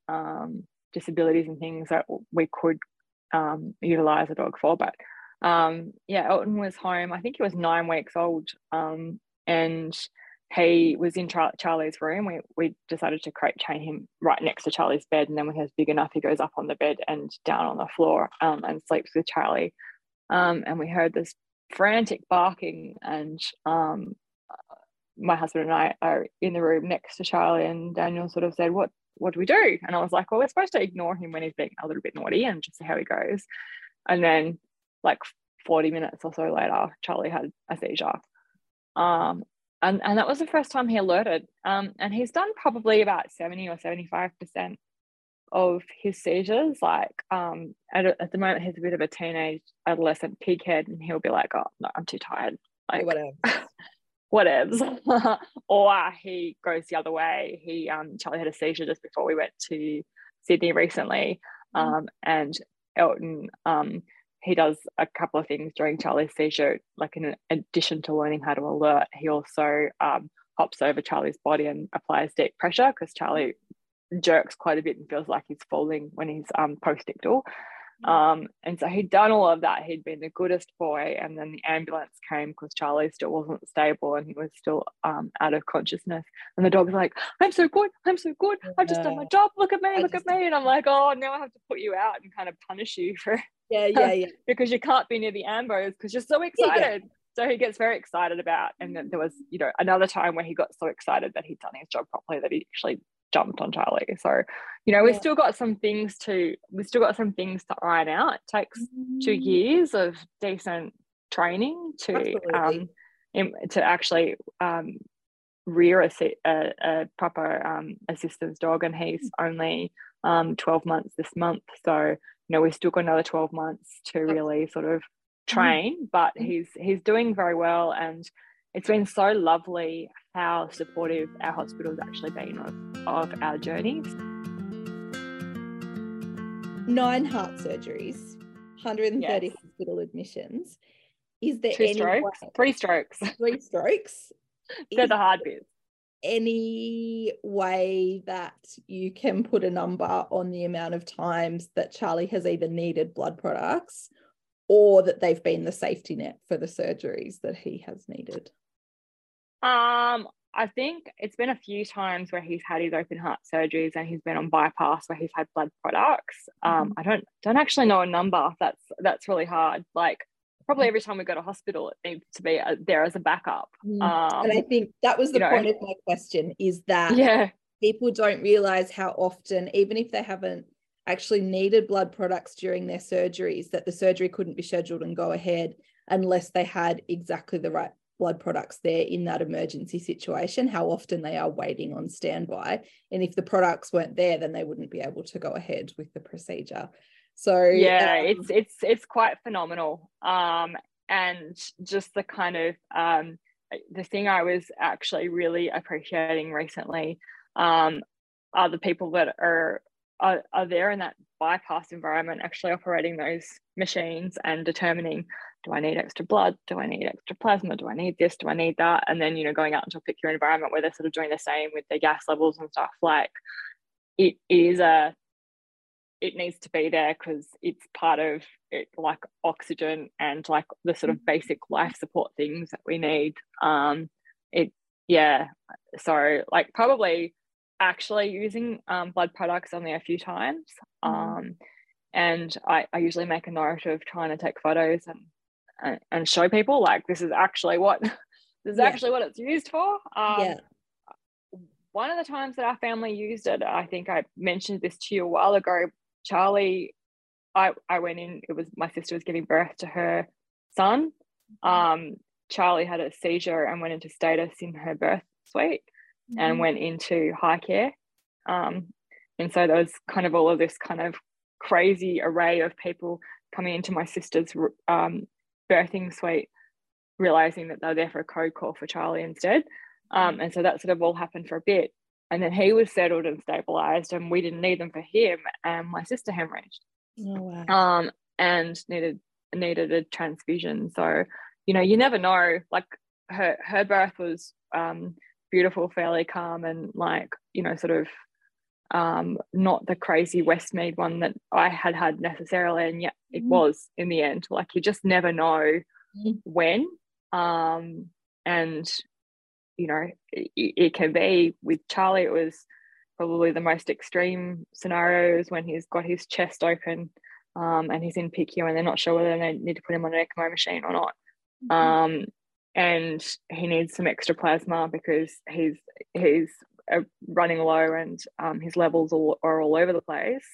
disabilities and things that we could utilize a dog for. But Elton was home. I think he was 9 weeks old, and he was in Charlie's room. We decided to crate chain him right next to Charlie's bed, and then when he was big enough, he goes up on the bed and down on the floor and sleeps with Charlie. And we heard this frantic barking, and my husband and I are in the room next to Charlie, and Daniel sort of said, what do we do? And I was like, well, we're supposed to ignore him when he's being a little bit naughty and just see how he goes. And then like 40 minutes or so later, Charlie had a seizure. And that was the first time he alerted. And he's done probably about 70 or 75% of his seizures. Like at the moment, he's a bit of a teenage adolescent pighead, and he'll be like, oh, no, I'm too tired. Like, whatevs. Or he goes the other way. He Charlie had a seizure just before we went to Sydney recently. And Elton, he does a couple of things during Charlie's seizure. Like, in addition to learning how to alert, he also hops over Charlie's body and applies deep pressure, because Charlie jerks quite a bit and feels like he's falling when he's postictal. And so he'd done all of that. He'd been the goodest boy, and then the ambulance came because Charlie still wasn't stable and he was still out of consciousness. And the dog's like, I'm so good, I've just done my job, look at me. And I'm like, oh, now I have to put you out and kind of punish you for because you can't be near the ambos because you're so excited. So he gets very excited about, and then there was, you know, another time where he got so excited that he'd done his job properly that he actually jumped on Charlie. So, you know, we've still got some things to iron out. It takes 2 years of decent training to actually rear a proper assistance dog, and he's only 12 months this month. So, you know, we've still got another 12 months to really sort of train, but he's doing very well, and it's been so lovely how supportive our hospital's actually been of our journeys. 9 heart surgeries, 130 hospital admissions. Is there 3 strokes? They're the hard bits. Any way that you can put a number on the amount of times that Charlie has either needed blood products or that they've been the safety net for the surgeries that he has needed? I think it's been a few times where he's had his open heart surgeries and he's been on bypass where he's had blood products. I don't actually know a number. That's really hard. Like, probably every time we go to hospital, it needs to be there as a backup. And I think that was the point of my question, is that people don't realise how often, even if they haven't actually needed blood products during their surgeries, that the surgery couldn't be scheduled and go ahead unless they had exactly the right blood products there in that emergency situation, how often they are waiting on standby. And if the products weren't there, then they wouldn't be able to go ahead with the procedure. So it's quite phenomenal. And just the kind of the thing I was actually really appreciating recently are the people that are are there in that bypass environment actually operating those machines and determining, do I need extra blood? Do I need extra plasma? Do I need this? Do I need that? And then, you know, going out into a PICU environment where they're sort of doing the same with their gas levels and stuff, like it needs to be there because it's part of it, like oxygen and like the sort of basic life support things that we need. So like probably actually using blood products on there a few times. And I usually make a note of trying to take photos and show people like this is actually what actually what it's used for. One of the times that our family used it, I think I mentioned this to you a while ago, Charlie, I went in, it was my sister was giving birth to her son. Charlie had a seizure and went into status in her birth suite and went into high care. And so there was kind of all of this kind of crazy array of people coming into my sister's birthing suite, realizing that they were there for a code call for Charlie instead. And so that sort of all happened for a bit. And then he was settled and stabilized and we didn't need them for him. And my sister hemorrhaged and needed a transfusion. So, you know, you never know, like her birth was beautiful, fairly calm and like, you know, sort of not the crazy Westmead one that I had necessarily, and yet it was in the end. Like you just never know when, and you know it can be. With Charlie it was probably the most extreme scenarios when he's got his chest open and he's in PICU and they're not sure whether they need to put him on an ECMO machine or not. And he needs some extra plasma because he's running low and his levels are all over the place.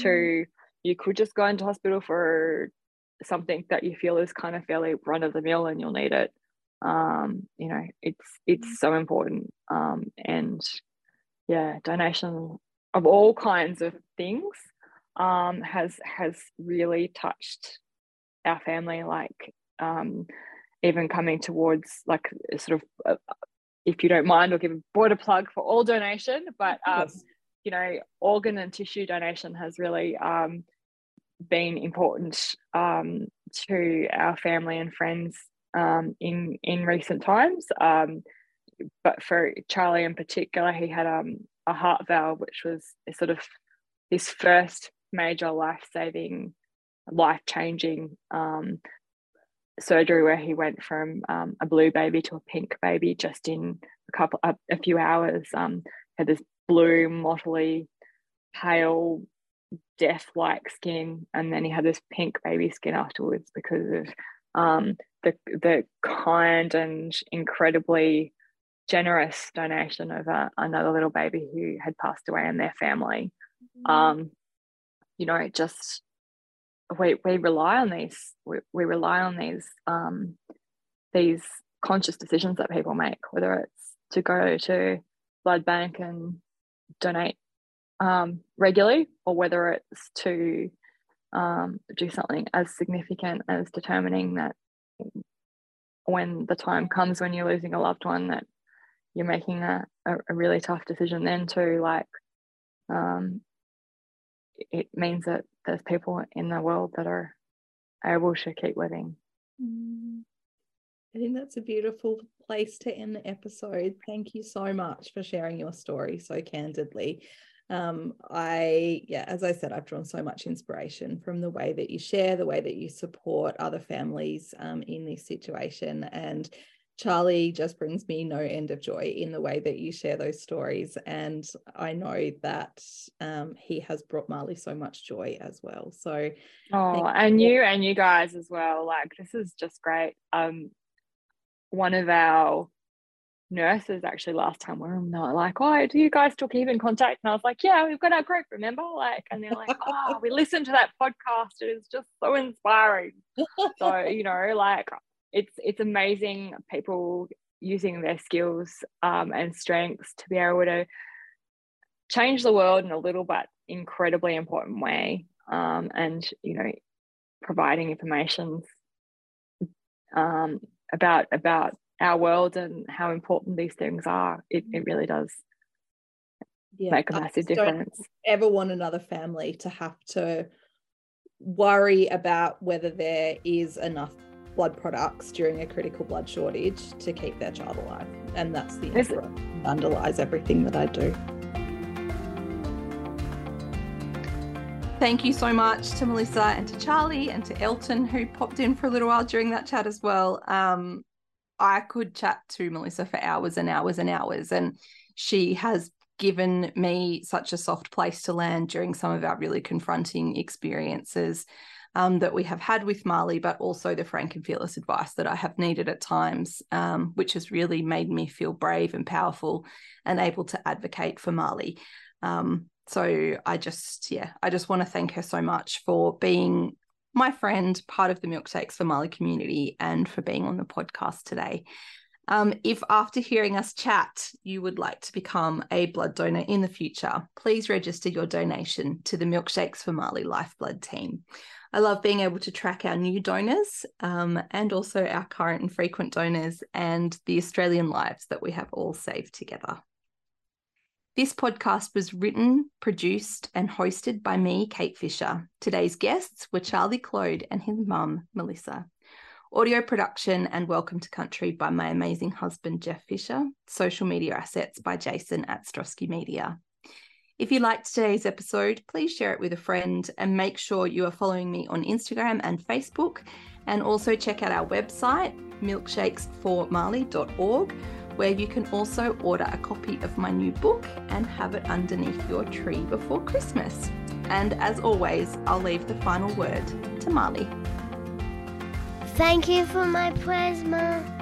To you could just go into hospital for something that you feel is kind of fairly run of the mill and you'll need it. You know, it's so important. And yeah, donation of all kinds of things has really touched our family. Like even coming towards like sort of if you don't mind, we'll give a broader plug for all donation, but you know, organ and tissue donation has really been important to our family and friends in recent times. But for Charlie in particular, he had a heart valve, which was sort of his first major life-saving, life-changing surgery, where he went from a blue baby to a pink baby just in a few hours. Had this blue, mottly, pale, death-like skin, and then he had this pink baby skin afterwards because of the kind and incredibly generous donation of another little baby who had passed away in their family. You know, just we rely on these. We rely on these conscious decisions that people make, whether it's to go to blood bank and donate regularly, or whether it's to do something as significant as determining that when the time comes when you're losing a loved one, that you're making a really tough decision then too. Like it means that there's people in the world that are able to keep living. I think that's a beautiful place to end the episode. Thank you so much for sharing your story so candidly. As I said, I've drawn so much inspiration from the way that you share, the way that you support other families in this situation, and Charlie just brings me no end of joy in the way that you share those stories, and I know that he has brought Marley so much joy as well. So and you guys as well, like this is just great. One of our nurses actually last time we were like, oh, do you guys still keep in contact? And I was like, yeah, we've got our group, remember? Like, and they're like, oh, we listened to that podcast, it is just so inspiring. So you know, like it's amazing, people using their skills and strengths to be able to change the world in a little but incredibly important way, and you know, providing information about our world and how important these things are. It really does make a massive difference. Don't ever want another family to have to worry about whether there is enough blood products during a critical blood shortage to keep their child alive. And that's the effort that underlies everything that I do. Thank you so much to Melissa and to Charlie and to Elton, who popped in for a little while during that chat as well. I could chat to Melissa for hours and hours and hours, and she has given me such a soft place to land during some of our really confronting experiences that we have had with Marley, but also the frank and fearless advice that I have needed at times, which has really made me feel brave and powerful and able to advocate for Marley. So I just want to thank her so much for being my friend, part of the Milkshakes for Mali community, and for being on the podcast today. If after hearing us chat, you would like to become a blood donor in the future, please register your donation to the Milkshakes for Mali Lifeblood team. I love being able to track our new donors and also our current and frequent donors, and the Australian lives that we have all saved together. This podcast was written, produced and hosted by me, Kate Fisher. Today's guests were Charlie Clode and his mum, Melissa. Audio production and Welcome to Country by my amazing husband, Jeff Fisher. Social media assets by Jason at Strosky Media. If you liked today's episode, please share it with a friend, and make sure you are following me on Instagram and Facebook, and also check out our website, milkshakesformali.org, where you can also order a copy of my new book and have it underneath your tree before Christmas. And as always, I'll leave the final word to Marley. Thank you for my present.